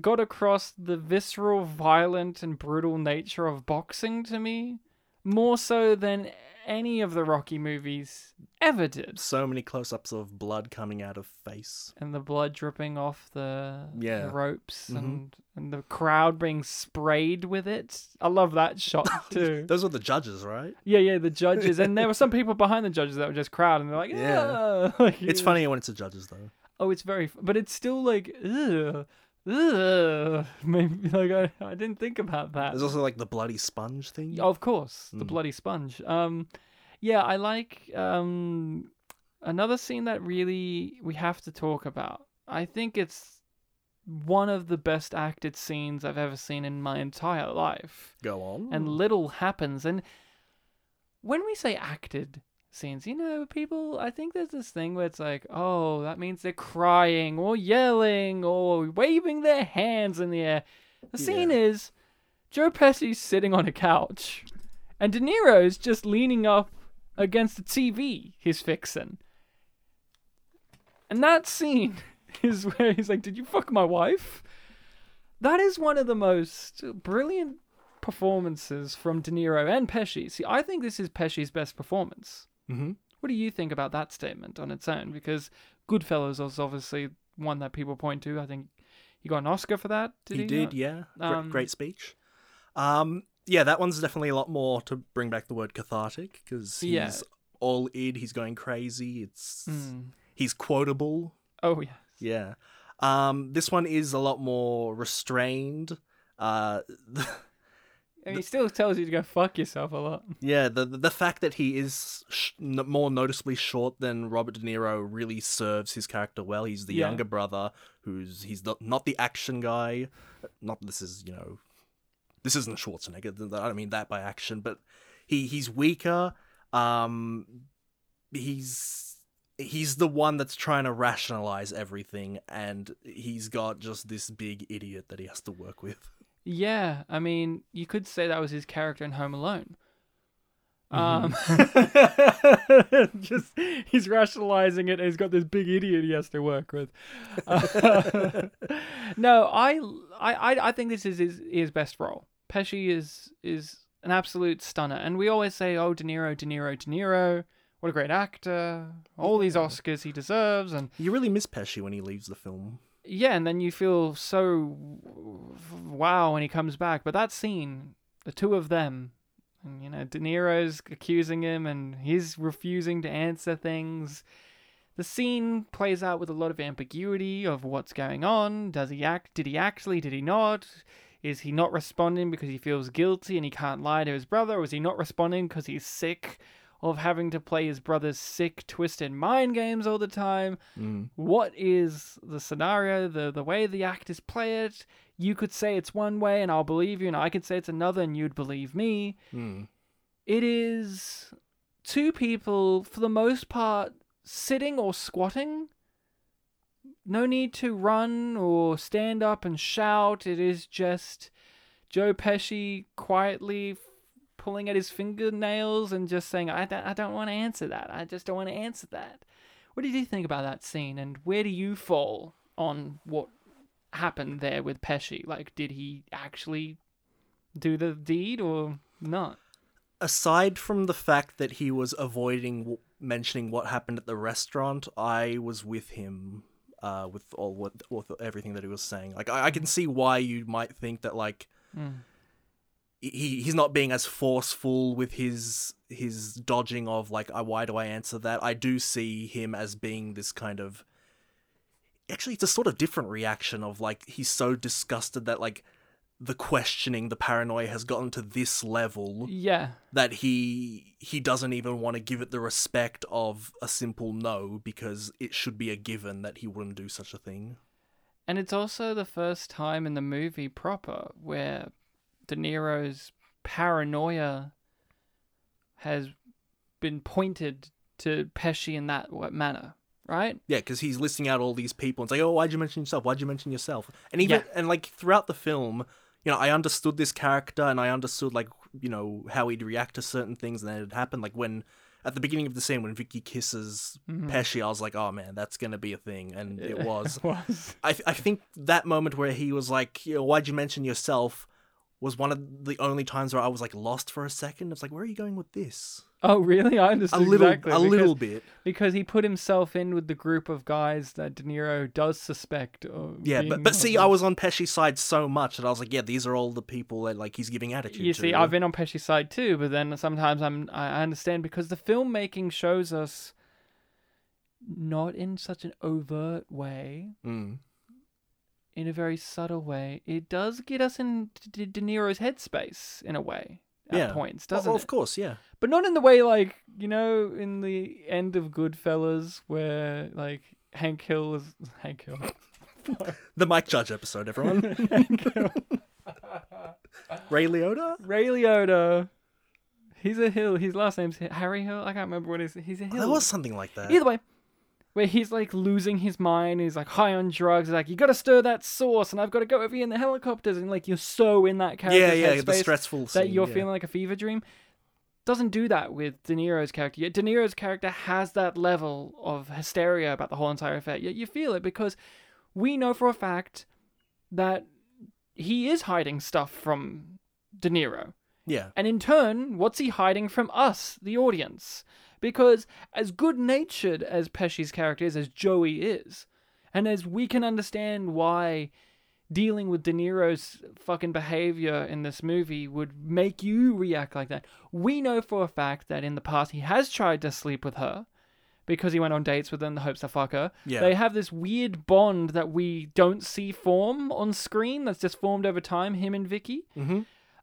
got across the visceral, violent, and brutal nature of boxing to me more so than any of the Rocky movies ever did. So many close-ups of blood coming out of face. And the blood dripping off the, yeah. the ropes mm-hmm. and, and the crowd being sprayed with it. I love that shot too. Those were the judges, right? Yeah, yeah, the judges. And there were some people behind the judges that were just crowd and they're like, yeah. yeah. like, it's yeah. funnier when it's the judges though. Oh, it's very... But it's still like, ugh. Ugh, maybe like I, I didn't think about that. There's also like the bloody sponge thing. Oh, of course, the mm. bloody sponge. Um, yeah, I like um another scene that really we have to talk about. I think it's one of the best acted scenes I've ever seen in my entire life. Go on. And little happens, and when we say acted scenes, you know, people, I think there's this thing where it's like, oh, that means they're crying or yelling or waving their hands in the air. The scene yeah. is Joe Pesci's sitting on a couch and De Niro's just leaning up against the T V he's fixing. And that scene is where he's like, did you fuck my wife? That is one of the most brilliant performances from De Niro and Pesci. See, I think this is Pesci's best performance. Mm-hmm. What do you think about that statement on its own? Because Goodfellas is obviously one that people point to. I think he got an Oscar for that. Did he, he did, not? yeah. Um, Great speech. Um, yeah, that one's definitely a lot more, to bring back the word cathartic, because he's yeah. all id, he's going crazy, It's mm. he's quotable. Oh, yes. Yeah. Um, this one is a lot more restrained. Uh, I mean, the, he still tells you to go fuck yourself a lot. Yeah, the the fact that he is sh- more noticeably short than Robert De Niro really serves his character well. He's the yeah. younger brother, who's he's the, not the action guy. Not this is, you know, this isn't Schwarzenegger. I don't mean that by action, but he he's weaker. Um, he's he's the one that's trying to rationalize everything, and he's got just this big idiot that he has to work with. Yeah, I mean, you could say that was his character in Home Alone. Mm-hmm. Um, just he's rationalizing it. And he's got this big idiot he has to work with. Uh, no, I, I, I think this is his, his best role. Pesci is is an absolute stunner, and we always say, "Oh, De Niro, De Niro, De Niro! What a great actor! All these Oscars he deserves." And you really miss Pesci when he leaves the film. Yeah, and then you feel so wow when he comes back. But that scene, the two of them, and, you know, De Niro's accusing him and he's refusing to answer things. The scene plays out with a lot of ambiguity of what's going on. Does he act? Did he actually? Did he not? Is he not responding because he feels guilty and he can't lie to his brother? Or is he not responding because he's sick of having to play his brother's sick, twisted mind games all the time? Mm. What is the scenario, the the way the actors play it? You could say it's one way and I'll believe you, and I could say it's another and you'd believe me. Mm. It is two people, for the most part, sitting or squatting. No need to run or stand up and shout. It is just Joe Pesci quietly pulling at his fingernails and just saying, I, th- I don't want to answer that. I just don't want to answer that. What did you think about that scene? And where do you fall on what happened there with Pesci? Like, did he actually do the deed or not? Aside from the fact that he was avoiding w- mentioning what happened at the restaurant, I was with him uh, with all what with everything that he was saying. Like, I, I can see why you might think that, like, mm. he he's not being as forceful with his his dodging of like, why do I answer that? I do see him as being this kind of, actually it's a sort of different reaction of like, he's so disgusted that like the questioning, the paranoia has gotten to this level, yeah, that he he doesn't even want to give it the respect of a simple no, because it should be a given that he wouldn't do such a thing. And it's also the first time in the movie proper where De Niro's paranoia has been pointed to Pesci in that manner, right? Yeah, because he's listing out all these people and it's like, oh, why'd you mention yourself? Why'd you mention yourself? And even yeah. and like throughout the film, you know, I understood this character and I understood like, you know, how he'd react to certain things, and then it happened. Like when at the beginning of the scene when Vicky kisses mm-hmm. Pesci, I was like, oh man, that's going to be a thing. And it was. It was. I th- I think that moment where he was like, you know, why'd you mention yourself? Was one of the only times where I was like lost for a second. I was like, where are you going with this? Oh, really? I understood a little, exactly. A because, little bit. Because he put himself in with the group of guys that De Niro does suspect. Of yeah, being but, but see, I was on Pesci's side so much that I was like, yeah, these are all the people that like he's giving attitude you to. You see, I've been on Pesci's side too, but then sometimes I'm, I understand because the filmmaking shows us not in such an overt way. Mm. In a very subtle way, it does get us in De, De Niro's headspace in a way at yeah. points, doesn't well, well, of it? Of course, yeah. But not in the way like, you know, in the end of Goodfellas where like Hank Hill is Hank Hill. The Mike Judge episode, everyone. Hank Hill. Ray Liotta? Ray Liotta. He's a Hill. His last name's Harry Hill. I can't remember what it is. He's a Hill. Oh, there was something like that. Either way. Where he's like losing his mind, he's like high on drugs, he's like, you gotta stir that sauce, and I've gotta go over here in the helicopters, and like you're so in that character's yeah, yeah, headspace the stressful that scene, you're yeah. feeling like a fever dream. Doesn't do that with De Niro's character. Yet De Niro's character has that level of hysteria about the whole entire affair. Yet you feel it because we know for a fact that he is hiding stuff from De Niro. Yeah. And in turn, what's he hiding from us, the audience? Because as good-natured as Pesci's character is, as Joey is, and as we can understand why dealing with De Niro's fucking behavior in this movie would make you react like that, we know for a fact that in the past he has tried to sleep with her because he went on dates with her in the hopes to fuck her. Yeah. They have this weird bond that we don't see form on screen that's just formed over time, him and Vicky. Mm-hmm.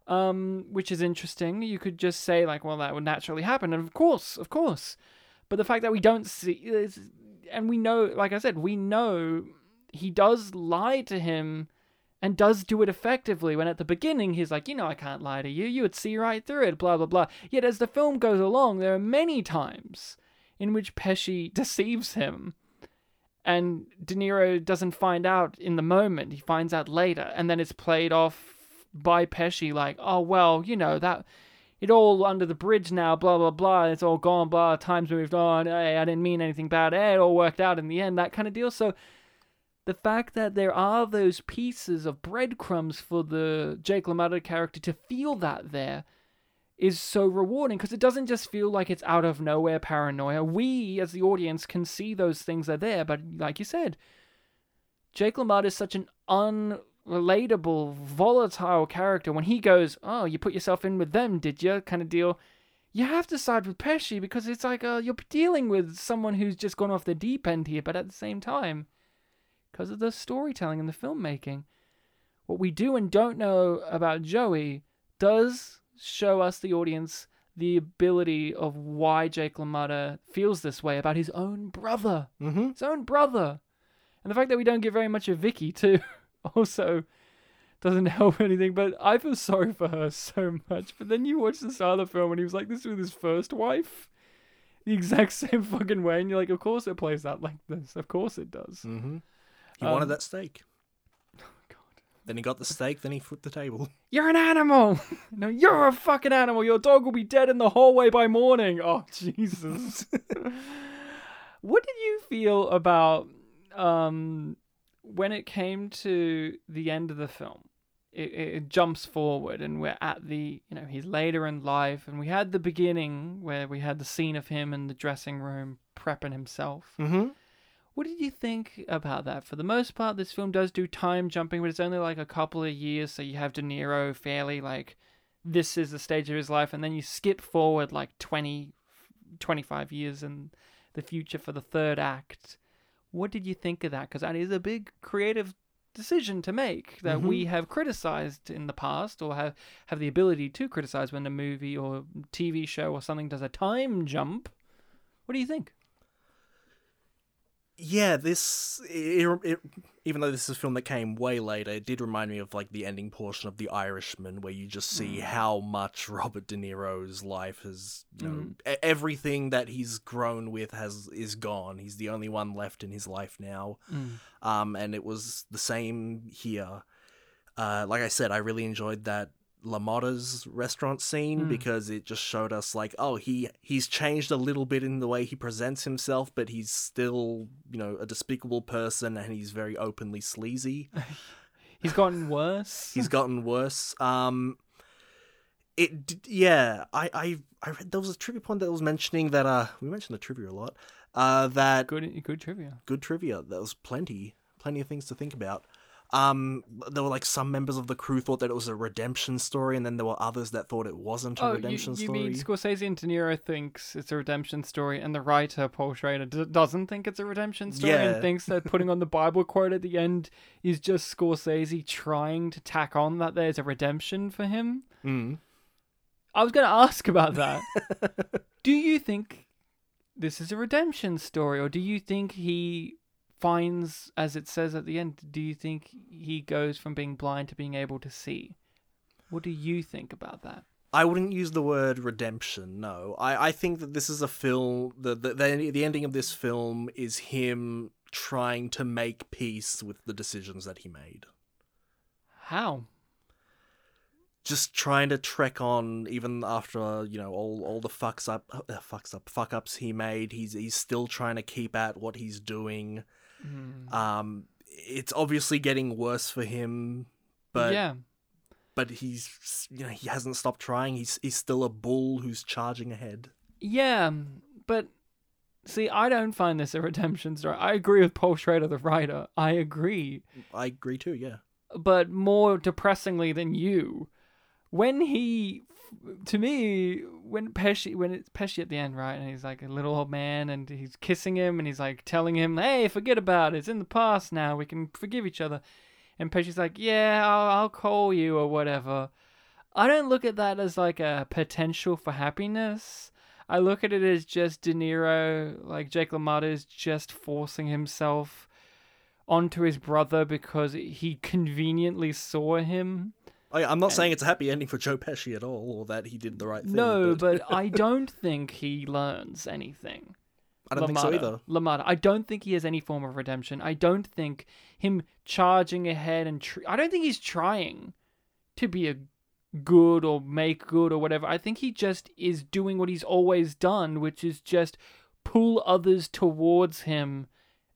Um, which is interesting. You could just say like, well, that would naturally happen. And of course, of course. But the fact that we don't see is, and we know, like I said, we know he does lie to him and does do it effectively when at the beginning he's like, you know, I can't lie to you. You would see right through it, blah, blah, blah. Yet as the film goes along, there are many times in which Pesci deceives him. And De Niro doesn't find out in the moment. He finds out later. And then it's played off by Pesci like, oh well, you know, that it all under the bridge now, blah blah blah, it's all gone, blah, time's moved on, hey, I didn't mean anything bad, hey, it all worked out in the end, that kind of deal. So the fact that there are those pieces of breadcrumbs for the Jake LaMotta character to feel that there is so rewarding, because it doesn't just feel like it's out of nowhere paranoia. We as the audience can see those things are there, but like you said, Jake LaMotta is such an un relatable, volatile character. When he goes, oh, you put yourself in with them, did you? Kind of deal. You have to side with Pesci because it's like, uh, you're dealing with someone who's just gone off the deep end here. But at the same time, because of the storytelling and the filmmaking, what we do and don't know about Joey does show us, the audience, the ability of why Jake LaMotta feels this way about his own brother. Mm-hmm. His own brother. And the fact that we don't get very much of Vicky, too. Also doesn't help anything, but I feel sorry for her so much. But then you watch the start of the film and he was like this with his first wife the exact same fucking way, and you're like, of course it plays out like this, of course it does. Mm-hmm. He um, wanted that steak. Oh god. Then he got the steak, then he flipped the table. You're an animal. No, you're a fucking animal. Your dog will be dead in the hallway by morning. Oh Jesus. What did you feel about um when it came to the end of the film, it, it jumps forward and we're at the, you know, he's later in life, and we had the beginning where we had the scene of him in the dressing room prepping himself. Mm-hmm. What did you think about that? For the most part, this film does do time jumping, but it's only like a couple of years, so you have De Niro fairly like this is the stage of his life, and then you skip forward like twenty, twenty-five years in the future for the third act. What did you think of that? Because that is a big creative decision to make that mm-hmm. we have criticized in the past, or have, have the ability to criticize when a movie or T V show or something does a time jump. What do you think? Yeah, this, it, it, even though this is a film that came way later, it did remind me of like the ending portion of The Irishman, where you just see mm. how much Robert De Niro's life has, you know, mm. everything that he's grown with has is gone. He's the only one left in his life now. Mm. Um, and it was the same here. Uh, like I said, I really enjoyed that LaMotta's restaurant scene mm. because it just showed us like, oh, he he's changed a little bit in the way he presents himself, but he's still, you know, a despicable person, and he's very openly sleazy. He's gotten worse. He's gotten worse. Um, it yeah. I I I read there was a trivia point that was mentioning that uh we mentioned the trivia a lot. Uh, that good good trivia. Good trivia. There was plenty plenty of things to think about. Um, there were like some members of the crew thought that it was a redemption story, and then there were others that thought it wasn't a oh, redemption you, you story. You mean Scorsese and De Niro thinks it's a redemption story, and the writer Paul Schrader d- doesn't think it's a redemption story, yeah. and thinks that putting on the Bible quote at the end is just Scorsese trying to tack on that there's a redemption for him. Mm. I was going to ask about that. Do you think this is a redemption story, or do you think he finds, as it says at the end, do you think he goes from being blind to being able to see? What do you think about that? I wouldn't use the word redemption, no. I, I think that this is a film, the, the, the ending of this film is him trying to make peace with the decisions that he made. How? Just trying to trek on, even after, you know, all, all the fucks up, uh, fucks up, fuck ups he made, he's, he's still trying to keep at what he's doing. Mm. Um, it's obviously getting worse for him, but yeah, but he's, you know, he hasn't stopped trying. He's he's still a bull who's charging ahead. Yeah, but see, I don't find this a redemption story. I agree with Paul Schrader, the writer. I agree. I agree too. Yeah, but more depressingly than you, when he, to me, when Pesci, when it's Pesci at the end, right, and he's like a little old man, and he's kissing him, and he's like telling him, hey, forget about it, it's in the past now, we can forgive each other, and Pesci's like, yeah, I'll, I'll call you, or whatever. I don't look at that as like a potential for happiness. I look at it as just De Niro, like Jake LaMotta, is just forcing himself onto his brother because he conveniently saw him. I'm not and, saying it's a happy ending for Joe Pesci at all, or that he did the right thing. No, but, but I don't think he learns anything. I don't LaMotta, think so either. LaMotta. I don't think he has any form of redemption. I don't think him charging ahead and... Tr- I don't think he's trying to be a good or make good or whatever. I think he just is doing what he's always done, which is just pull others towards him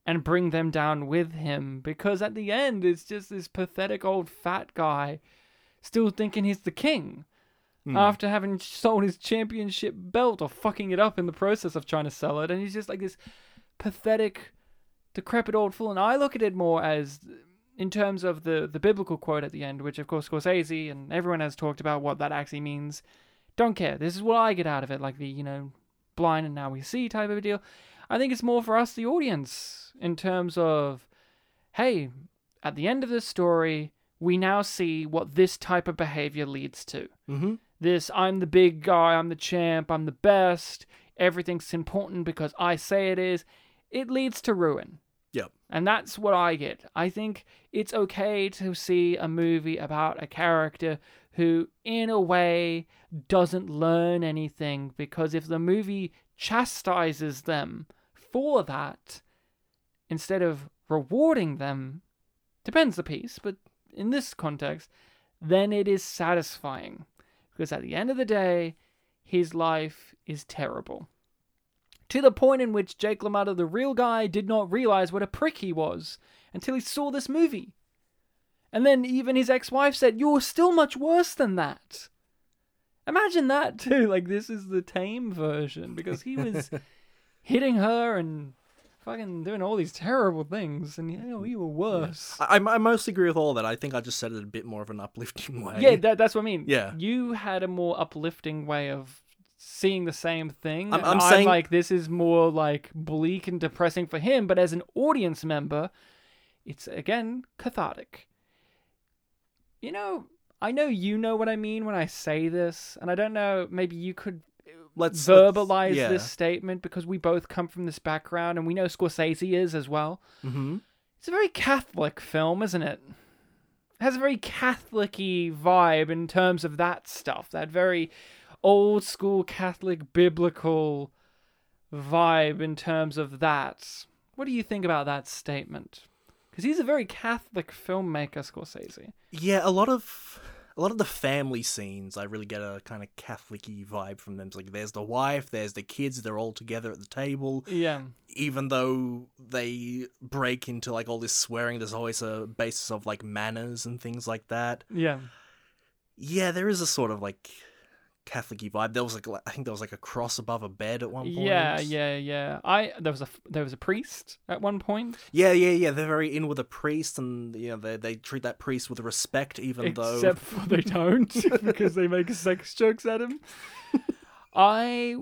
and bring them down with him. Because at the end, it's just this pathetic old fat guy still thinking he's the king mm. after having sold his championship belt, or fucking it up in the process of trying to sell it. And he's just like this pathetic, decrepit old fool. And I look at it more as, in terms of the, the biblical quote at the end, which of course Scorsese and everyone has talked about what that actually means. Don't care. This is what I get out of it. Like the, you know, blind and now we see type of a deal. I think it's more for us, the audience, in terms of, hey, at the end of this story, we now see what this type of behavior leads to. Mm-hmm. This, I'm the big guy, I'm the champ, I'm the best, everything's important because I say it is. It leads to ruin. Yep. And that's what I get. I think it's okay to see a movie about a character who, in a way, doesn't learn anything, because if the movie chastises them for that, instead of rewarding them, depends the piece, but in this context, then it is satisfying, because at the end of the day, his life is terrible, to the point in which Jake LaMotta, the real guy, did not realize what a prick he was until he saw this movie. And then even his ex-wife said, you're still much worse than that. Imagine that too. Like, this is the tame version, because he was hitting her and fucking doing all these terrible things, and you know, you were worse. Yeah. I, I mostly agree with all that. I think I just said it a bit more of an uplifting way. Yeah, that, that's what I mean. Yeah. You had a more uplifting way of seeing the same thing. I'm, I'm saying... I'm like, this is more like bleak and depressing for him, but as an audience member, it's, again, cathartic. You know, I know you know what I mean when I say this, and I don't know, maybe you could let's verbalize let's, yeah. this statement, because we both come from this background, and we know Scorsese is as well. Mm-hmm. It's a very Catholic film, isn't it? It has a very Catholic-y vibe in terms of that stuff, that very old-school Catholic biblical vibe in terms of that. What do you think about that statement? Because he's a very Catholic filmmaker, Scorsese. Yeah, a lot of a lot of the family scenes, I really get a kind of Catholic-y vibe from them. It's like, there's the wife, there's the kids, they're all together at the table. Yeah. Even though they break into, like, all this swearing, there's always a basis of, like, manners and things like that. Yeah. Yeah, there is a sort of, like, Catholic-y vibe. There was like, I think there was like a cross above a bed at one point. Yeah, yeah, yeah. I there was a there was a priest at one point. Yeah, yeah, yeah. They're very in with a priest, and you know they they treat that priest with respect, even Except though Except for they don't, because they make sex jokes at him. I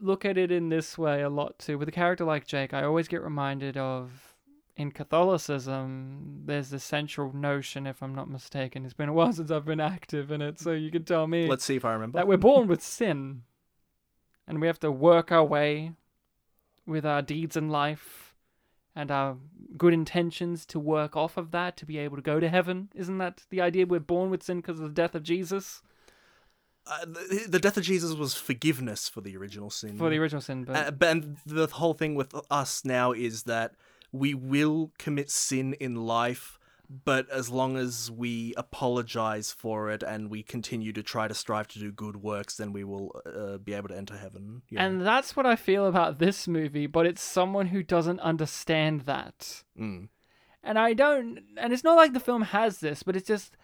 look at it in this way a lot too. With a character like Jake, I always get reminded of, in Catholicism, there's this central notion, if I'm not mistaken, it's been a while since I've been active in it, so you can tell me. Let's see if I remember. That we're born with sin, and we have to work our way with our deeds in life and our good intentions to work off of that to be able to go to heaven. Isn't that the idea? We're born with sin because of the death of Jesus. Uh, the, the death of Jesus was forgiveness for the original sin. For the original sin, but... Uh, but and the whole thing with us now is that we will commit sin in life, but as long as we apologize for it and we continue to try to strive to do good works, then we will uh, be able to enter heaven. Yeah. And that's what I feel about this movie, but it's someone who doesn't understand that. Mm. And I don't... And it's not like the film has this, but it's just...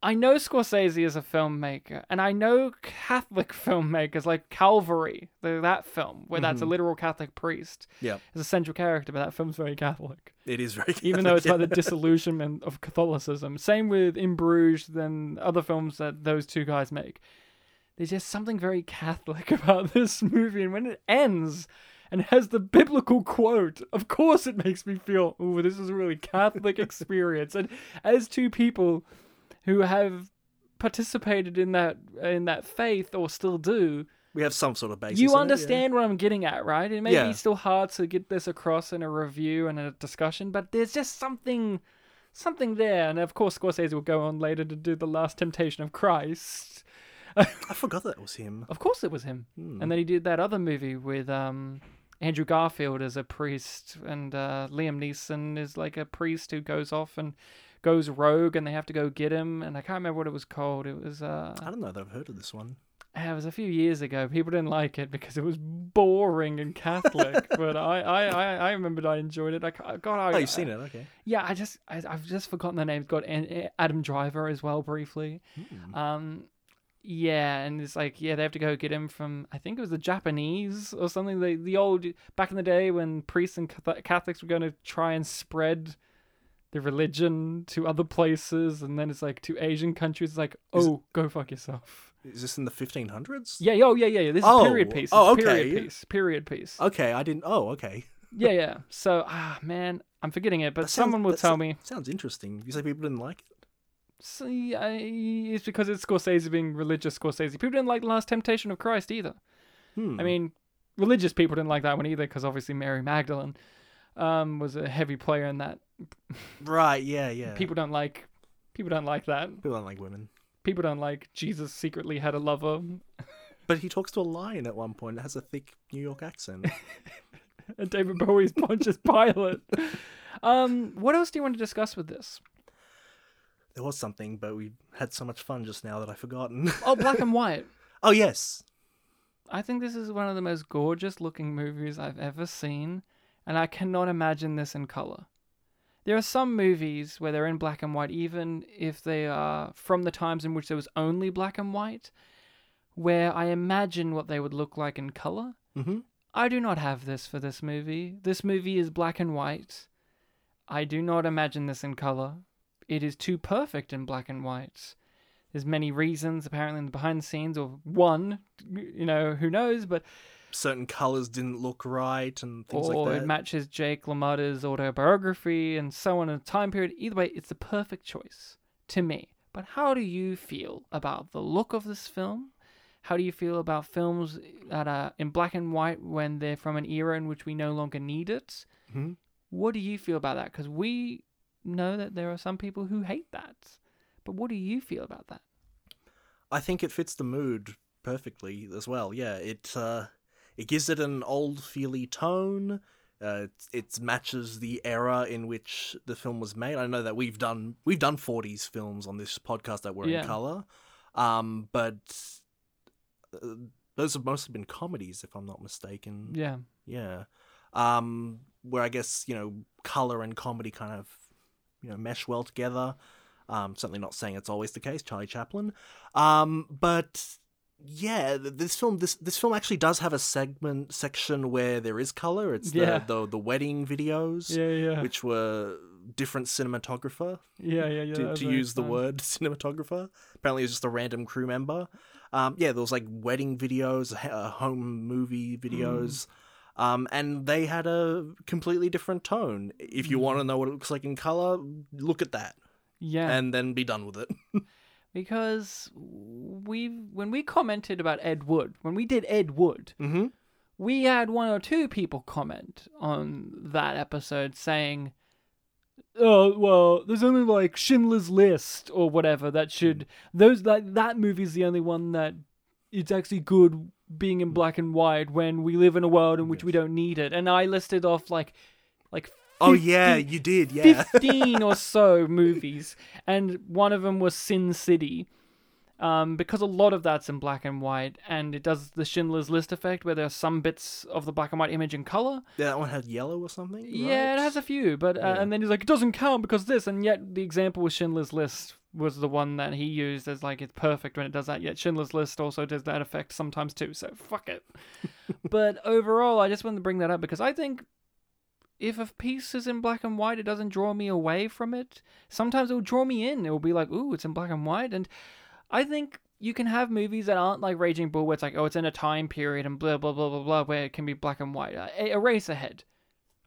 I know Scorsese is a filmmaker, and I know Catholic filmmakers like Calvary, that film, where mm-hmm. that's a literal Catholic priest. Yeah. As a central character, but that film's very Catholic. It is very Catholic. Even though it's yeah. about the disillusionment of Catholicism. Same with In Bruges and other films that those two guys make. There's just something very Catholic about this movie, and when it ends and has the biblical quote, of course it makes me feel, ooh, this is a really Catholic experience. And as two people who have participated in that in that faith, or still do, we have some sort of basis. You understand it, yeah. what I'm getting at, right? It may yeah. be still hard to get this across in a review and a discussion, but there's just something, something there. And of course, Scorsese will go on later to do The Last Temptation of Christ. I forgot that was him. Of course, it was him. Hmm. And then he did that other movie with um, Andrew Garfield as a priest, and uh, Liam Neeson is like a priest who goes off and goes rogue, and they have to go get him, and I can't remember what it was called. It was uh I don't know that I've heard of this one. It was a few years ago. People didn't like it because it was boring and Catholic, but I, I, I, I remembered I enjoyed it. I God, I, oh, you've I, seen it, okay? Yeah, I just I, I've just forgotten the name. Got Adam Driver as well briefly. Mm. Um, yeah, and it's like yeah, they have to go get him from, I think it was the Japanese or something. The the old back in the day when priests and Catholics were going to try and spread the religion to other places, and then it's like to Asian countries, like, oh, is, go fuck yourself. Is this in the fifteen hundreds? Yeah, oh, yeah, yeah, yeah. This oh, is period piece. It's oh, okay. Period piece. Period piece. Okay, I didn't. Oh, okay. yeah, yeah. So, ah, man, I'm forgetting it, but that someone sounds, will tell so, me. Sounds interesting. You say people didn't like it? So, yeah, it's because it's Scorsese being religious Scorsese. People didn't like The Last Temptation of Christ either. Hmm. I mean, religious people didn't like that one either, because obviously Mary Magdalene um, was a heavy player in that. Right, yeah, yeah. People don't like people don't like that. People don't like women. People don't like Jesus secretly had a lover. But he talks to a lion at one point. It has a thick New York accent. And David Bowie's Pontius Pilate. Um, what else do you want to discuss with this? There was something, but we had so much fun just now that I've forgotten. Oh, black and white. Oh, yes. I think this is one of the most gorgeous looking movies I've ever seen, and I cannot imagine this in color. There are some movies where they're in black and white, even if they are from the times in which there was only black and white, where I imagine what they would look like in color. Mm-hmm. I do not have this for this movie. This movie is black and white. I do not imagine this in color. It is too perfect in black and white. There's many reasons, apparently, in the behind the scenes, or one, you know, who knows, but... certain colours didn't look right and things like that. Or it matches Jake LaMotta's autobiography and so on in a time period. Either way, it's the perfect choice to me. But how do you feel about the look of this film? How do you feel about films that are in black and white when they're from an era in which we no longer need it? Mm-hmm. What do you feel about that? Because we know that there are some people who hate that. But what do you feel about that? I think it fits the mood perfectly as well. Yeah, it uh, it gives it an old-feely tone. Uh, it, it matches the era in which the film was made. I know that we've done we've done forties films on this podcast that were yeah. in color, um, but uh, those have mostly been comedies, if I'm not mistaken. Yeah, yeah. Um, where I guess you know color and comedy kind of you know mesh well together. Um, certainly not saying it's always the case, Charlie Chaplin. Um, but yeah, this film, this this film actually does have a segment section where there is color. It's yeah. the, the the wedding videos, yeah, yeah. which were different cinematographer. Yeah, yeah, yeah. To, to use the word cinematographer, apparently it was just a random crew member. Um, yeah, there was like wedding videos, uh, home movie videos. Mm. Um, and they had a completely different tone. If you mm. want to know what it looks like in color, look at that. Yeah, and then be done with it. Because we, when we commented about Ed Wood, when we did Ed Wood, mm-hmm. we had one or two people comment on that episode saying, "Oh well, there's only like Schindler's List or whatever that should those like that movie's the only one that it's actually good being in black and white when we live in a world in which yes. we don't need it." And I listed off like like. fifteen, oh yeah, you did, yeah. fifteen or so movies, and one of them was Sin City, um, because a lot of that's in black and white, and it does the Schindler's List effect, where there are some bits of the black and white image in color. Yeah, that one had yellow or something, right? Yeah, it has a few, but uh, yeah. and then he's like, it doesn't count because this, and yet the example with Schindler's List was the one that he used as like, it's perfect when it does that, yet Schindler's List also does that effect sometimes too, so fuck it. But overall, I just wanted to bring that up, because I think if a piece is in black and white, it doesn't draw me away from it. Sometimes it'll draw me in. It'll be like, ooh, it's in black and white. And I think you can have movies that aren't like Raging Bull, where it's like, oh, it's in a time period and blah, blah, blah, blah, blah, where it can be black and white. Uh, Eraserhead.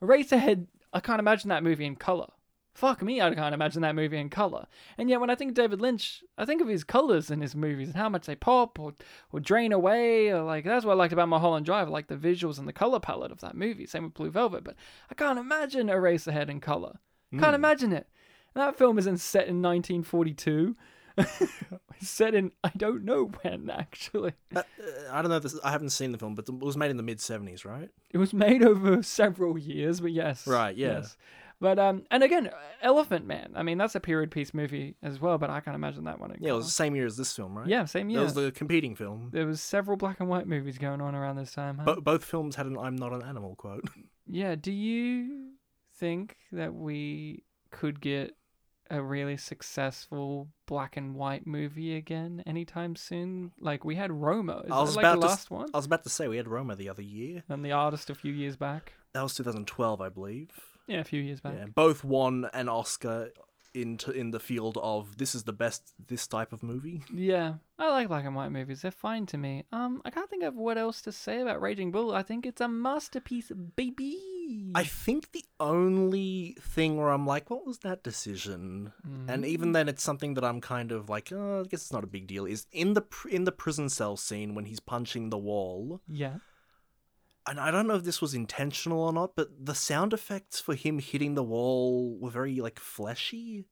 Eraserhead, I can't imagine that movie in color. Fuck me, I can't imagine that movie in color. And yet when I think of David Lynch, I think of his colors in his movies and how much they pop or, or drain away. Or like that's what I liked about Mulholland Drive, I like the visuals and the color palette of that movie. Same with Blue Velvet, but I can't imagine Eraserhead in color. Mm. Can't imagine it. And that film isn't set in nineteen forty-two. It's set in I don't know when actually. Uh, I don't know. If this, I haven't seen the film, but it was made in the mid seventies, right? It was made over several years, but yes. Right. Yeah. Yes. But, um, and again, Elephant Man. I mean, that's a period piece movie as well, but I can't imagine that one. Yeah, it was the same year as this film, right? Yeah, same year. That was the competing film. There was several black and white movies going on around this time. Huh? Bo- both films had an I'm not an animal quote. Yeah, do you think that we could get a really successful black and white movie again anytime soon? Like, we had Roma. Is I was that like the last to, one? I was about to say, we had Roma the other year. And The Artist a few years back. That was two thousand twelve, I believe. Yeah, a few years back. Yeah, both won an Oscar in t- in the field of this is the best this type of movie. Yeah, I like black and white movies. They're fine to me. Um, I can't think of what else to say about Raging Bull. I think it's a masterpiece, baby. I think the only thing where I'm like, what was that decision? Mm-hmm. And even then, it's something that I'm kind of like, oh, I guess it's not a big deal. Is in the pr- in the prison cell scene when he's punching the wall. Yeah. And I don't know if this was intentional or not, but the sound effects for him hitting the wall were very, like, fleshy.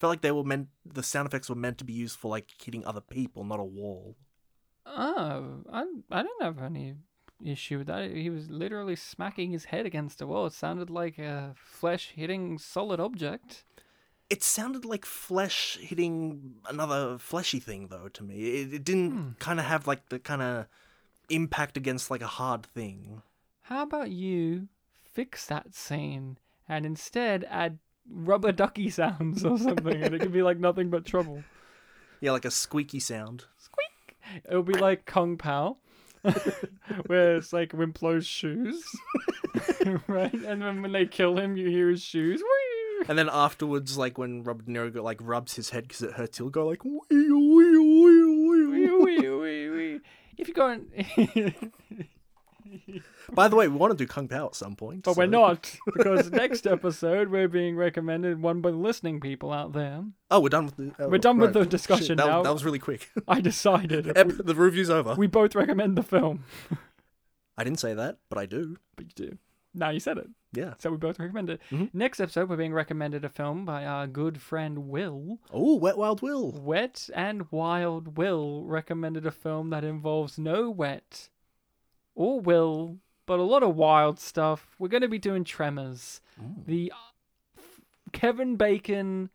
Felt like they were meant, the sound effects were meant to be used for, like, hitting other people, not a wall. Oh, I I don't have any issue with that. He was literally smacking his head against a wall. It sounded like a flesh hitting solid object. It sounded like flesh hitting another fleshy thing, though, to me. It, it didn't hmm. kind of have, like, the kind of impact against like a hard thing. How about you fix that scene and instead add rubber ducky sounds or something, and it could be like nothing but trouble. Yeah, like a squeaky sound. Squeak. It'll be like Kung Pao. where it's like Winslow's shoes, right? And then when they kill him, you hear his shoes. Wee! And then afterwards, like when Robert De Niro go, like rubs his head because it hurts, he'll go like, wee, wee, wee, wee, wee, wee, wee, wee. If you go and. By the way, we want to do Kung Pao at some point. But so. We're not, because next episode we're being recommended one by the listening people out there. Oh, we're done with the... Oh, we're done right. with the discussion Shit, that, now. That was really quick. I decided. The, we, the review's over. We both recommend the film. I didn't say that, but I do. But you do. No, you said it. Yeah. So we both recommend it. Mm-hmm. Next episode, we're being recommended a film by our good friend Will. Oh, Wet Wild Will. Wet and Wild Will recommended a film that involves no wet... or Will, but a lot of wild stuff. We're going to be doing Tremors. Ooh. The Kevin Bacon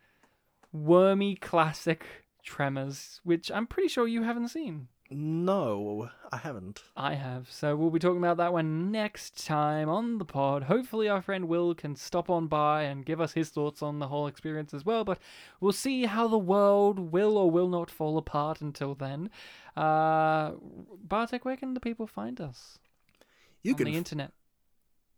wormy classic Tremors, which I'm pretty sure you haven't seen. No, I haven't. I have. So we'll be talking about that one next time on the pod. Hopefully our friend Will can stop on by and give us his thoughts on the whole experience as well. But we'll see how the world will or will not fall apart until then. Uh, Bartek, where can the people find us? You on can... the internet.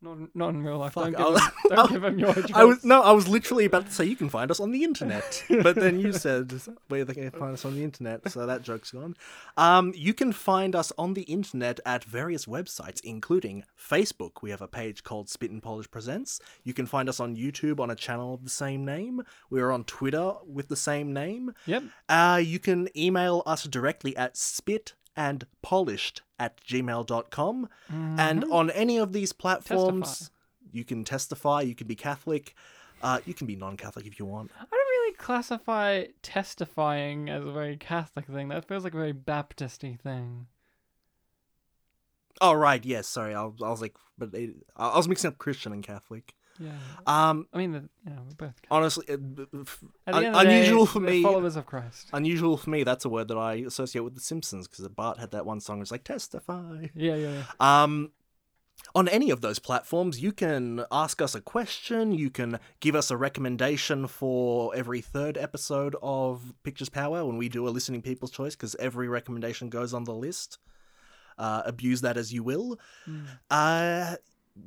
Not, not in real life. Fuck, don't give, them, don't I'll, give them your address. I was, no, I was literally about to say you can find us on the internet. But then you said where they can find us on the internet, so that joke's gone. Um, you can find us on the internet at various websites, including Facebook. We have a page called Spit and Polish Presents. You can find us on YouTube on a channel of the same name. We are on Twitter with the same name. Yep. Uh, you can email us directly at spit and polished at gmail dot com. Mm-hmm. And on any of these platforms, testify. You can testify, you can be Catholic, uh, you can be non-Catholic if you want. I don't really classify testifying as a very Catholic thing. That feels like a very Baptist-y thing. Oh, right, yes, yeah, sorry. I, I was like, but it, I was mixing up Christian and Catholic. Yeah. Um, I mean, the, you know, we're both. Catholic. Honestly, uh, un- unusual day, for me. Followers of Christ. Unusual for me. That's a word that I associate with The Simpsons because Bart had that one song. It's like testify. Yeah, yeah, yeah. Um, on any of those platforms, you can ask us a question. You can give us a recommendation for every third episode of Pictures Powwow when we do a listening people's choice because every recommendation goes on the list. Uh, abuse that as you will. Mm. Uh.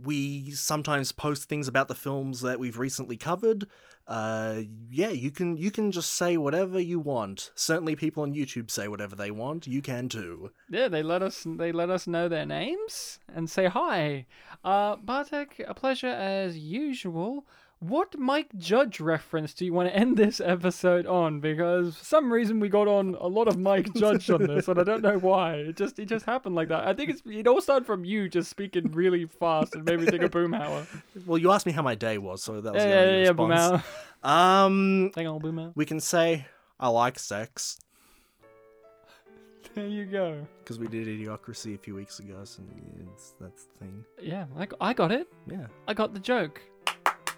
We sometimes post things about the films that we've recently covered. Uh, yeah, you can you can just say whatever you want. Certainly, people on YouTube say whatever they want. You can too. Yeah, they let us they let us know their names and say hi. Uh, Bartek, a pleasure as usual. What Mike Judge reference do you want to end this episode on? Because for some reason we got on a lot of Mike Judge on this, and I don't know why. It just it just happened like that. I think it's it all started from you just speaking really fast and made me think of Boomhauer. Well, you asked me how my day was, so that was yeah, the only yeah, response. Boomhauer. Um, Hang on, Boomhauer. We can say, I like sex. There you go. Because we did Idiocracy a few weeks ago, so it's, that's the thing. Yeah, I, I got it. Yeah. I got the joke.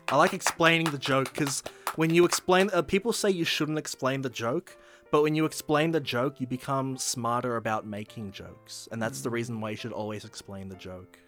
I like explaining the joke, because when you explain... Uh, people say you shouldn't explain the joke, but when you explain the joke, you become smarter about making jokes. And that's the reason why you should always explain the joke.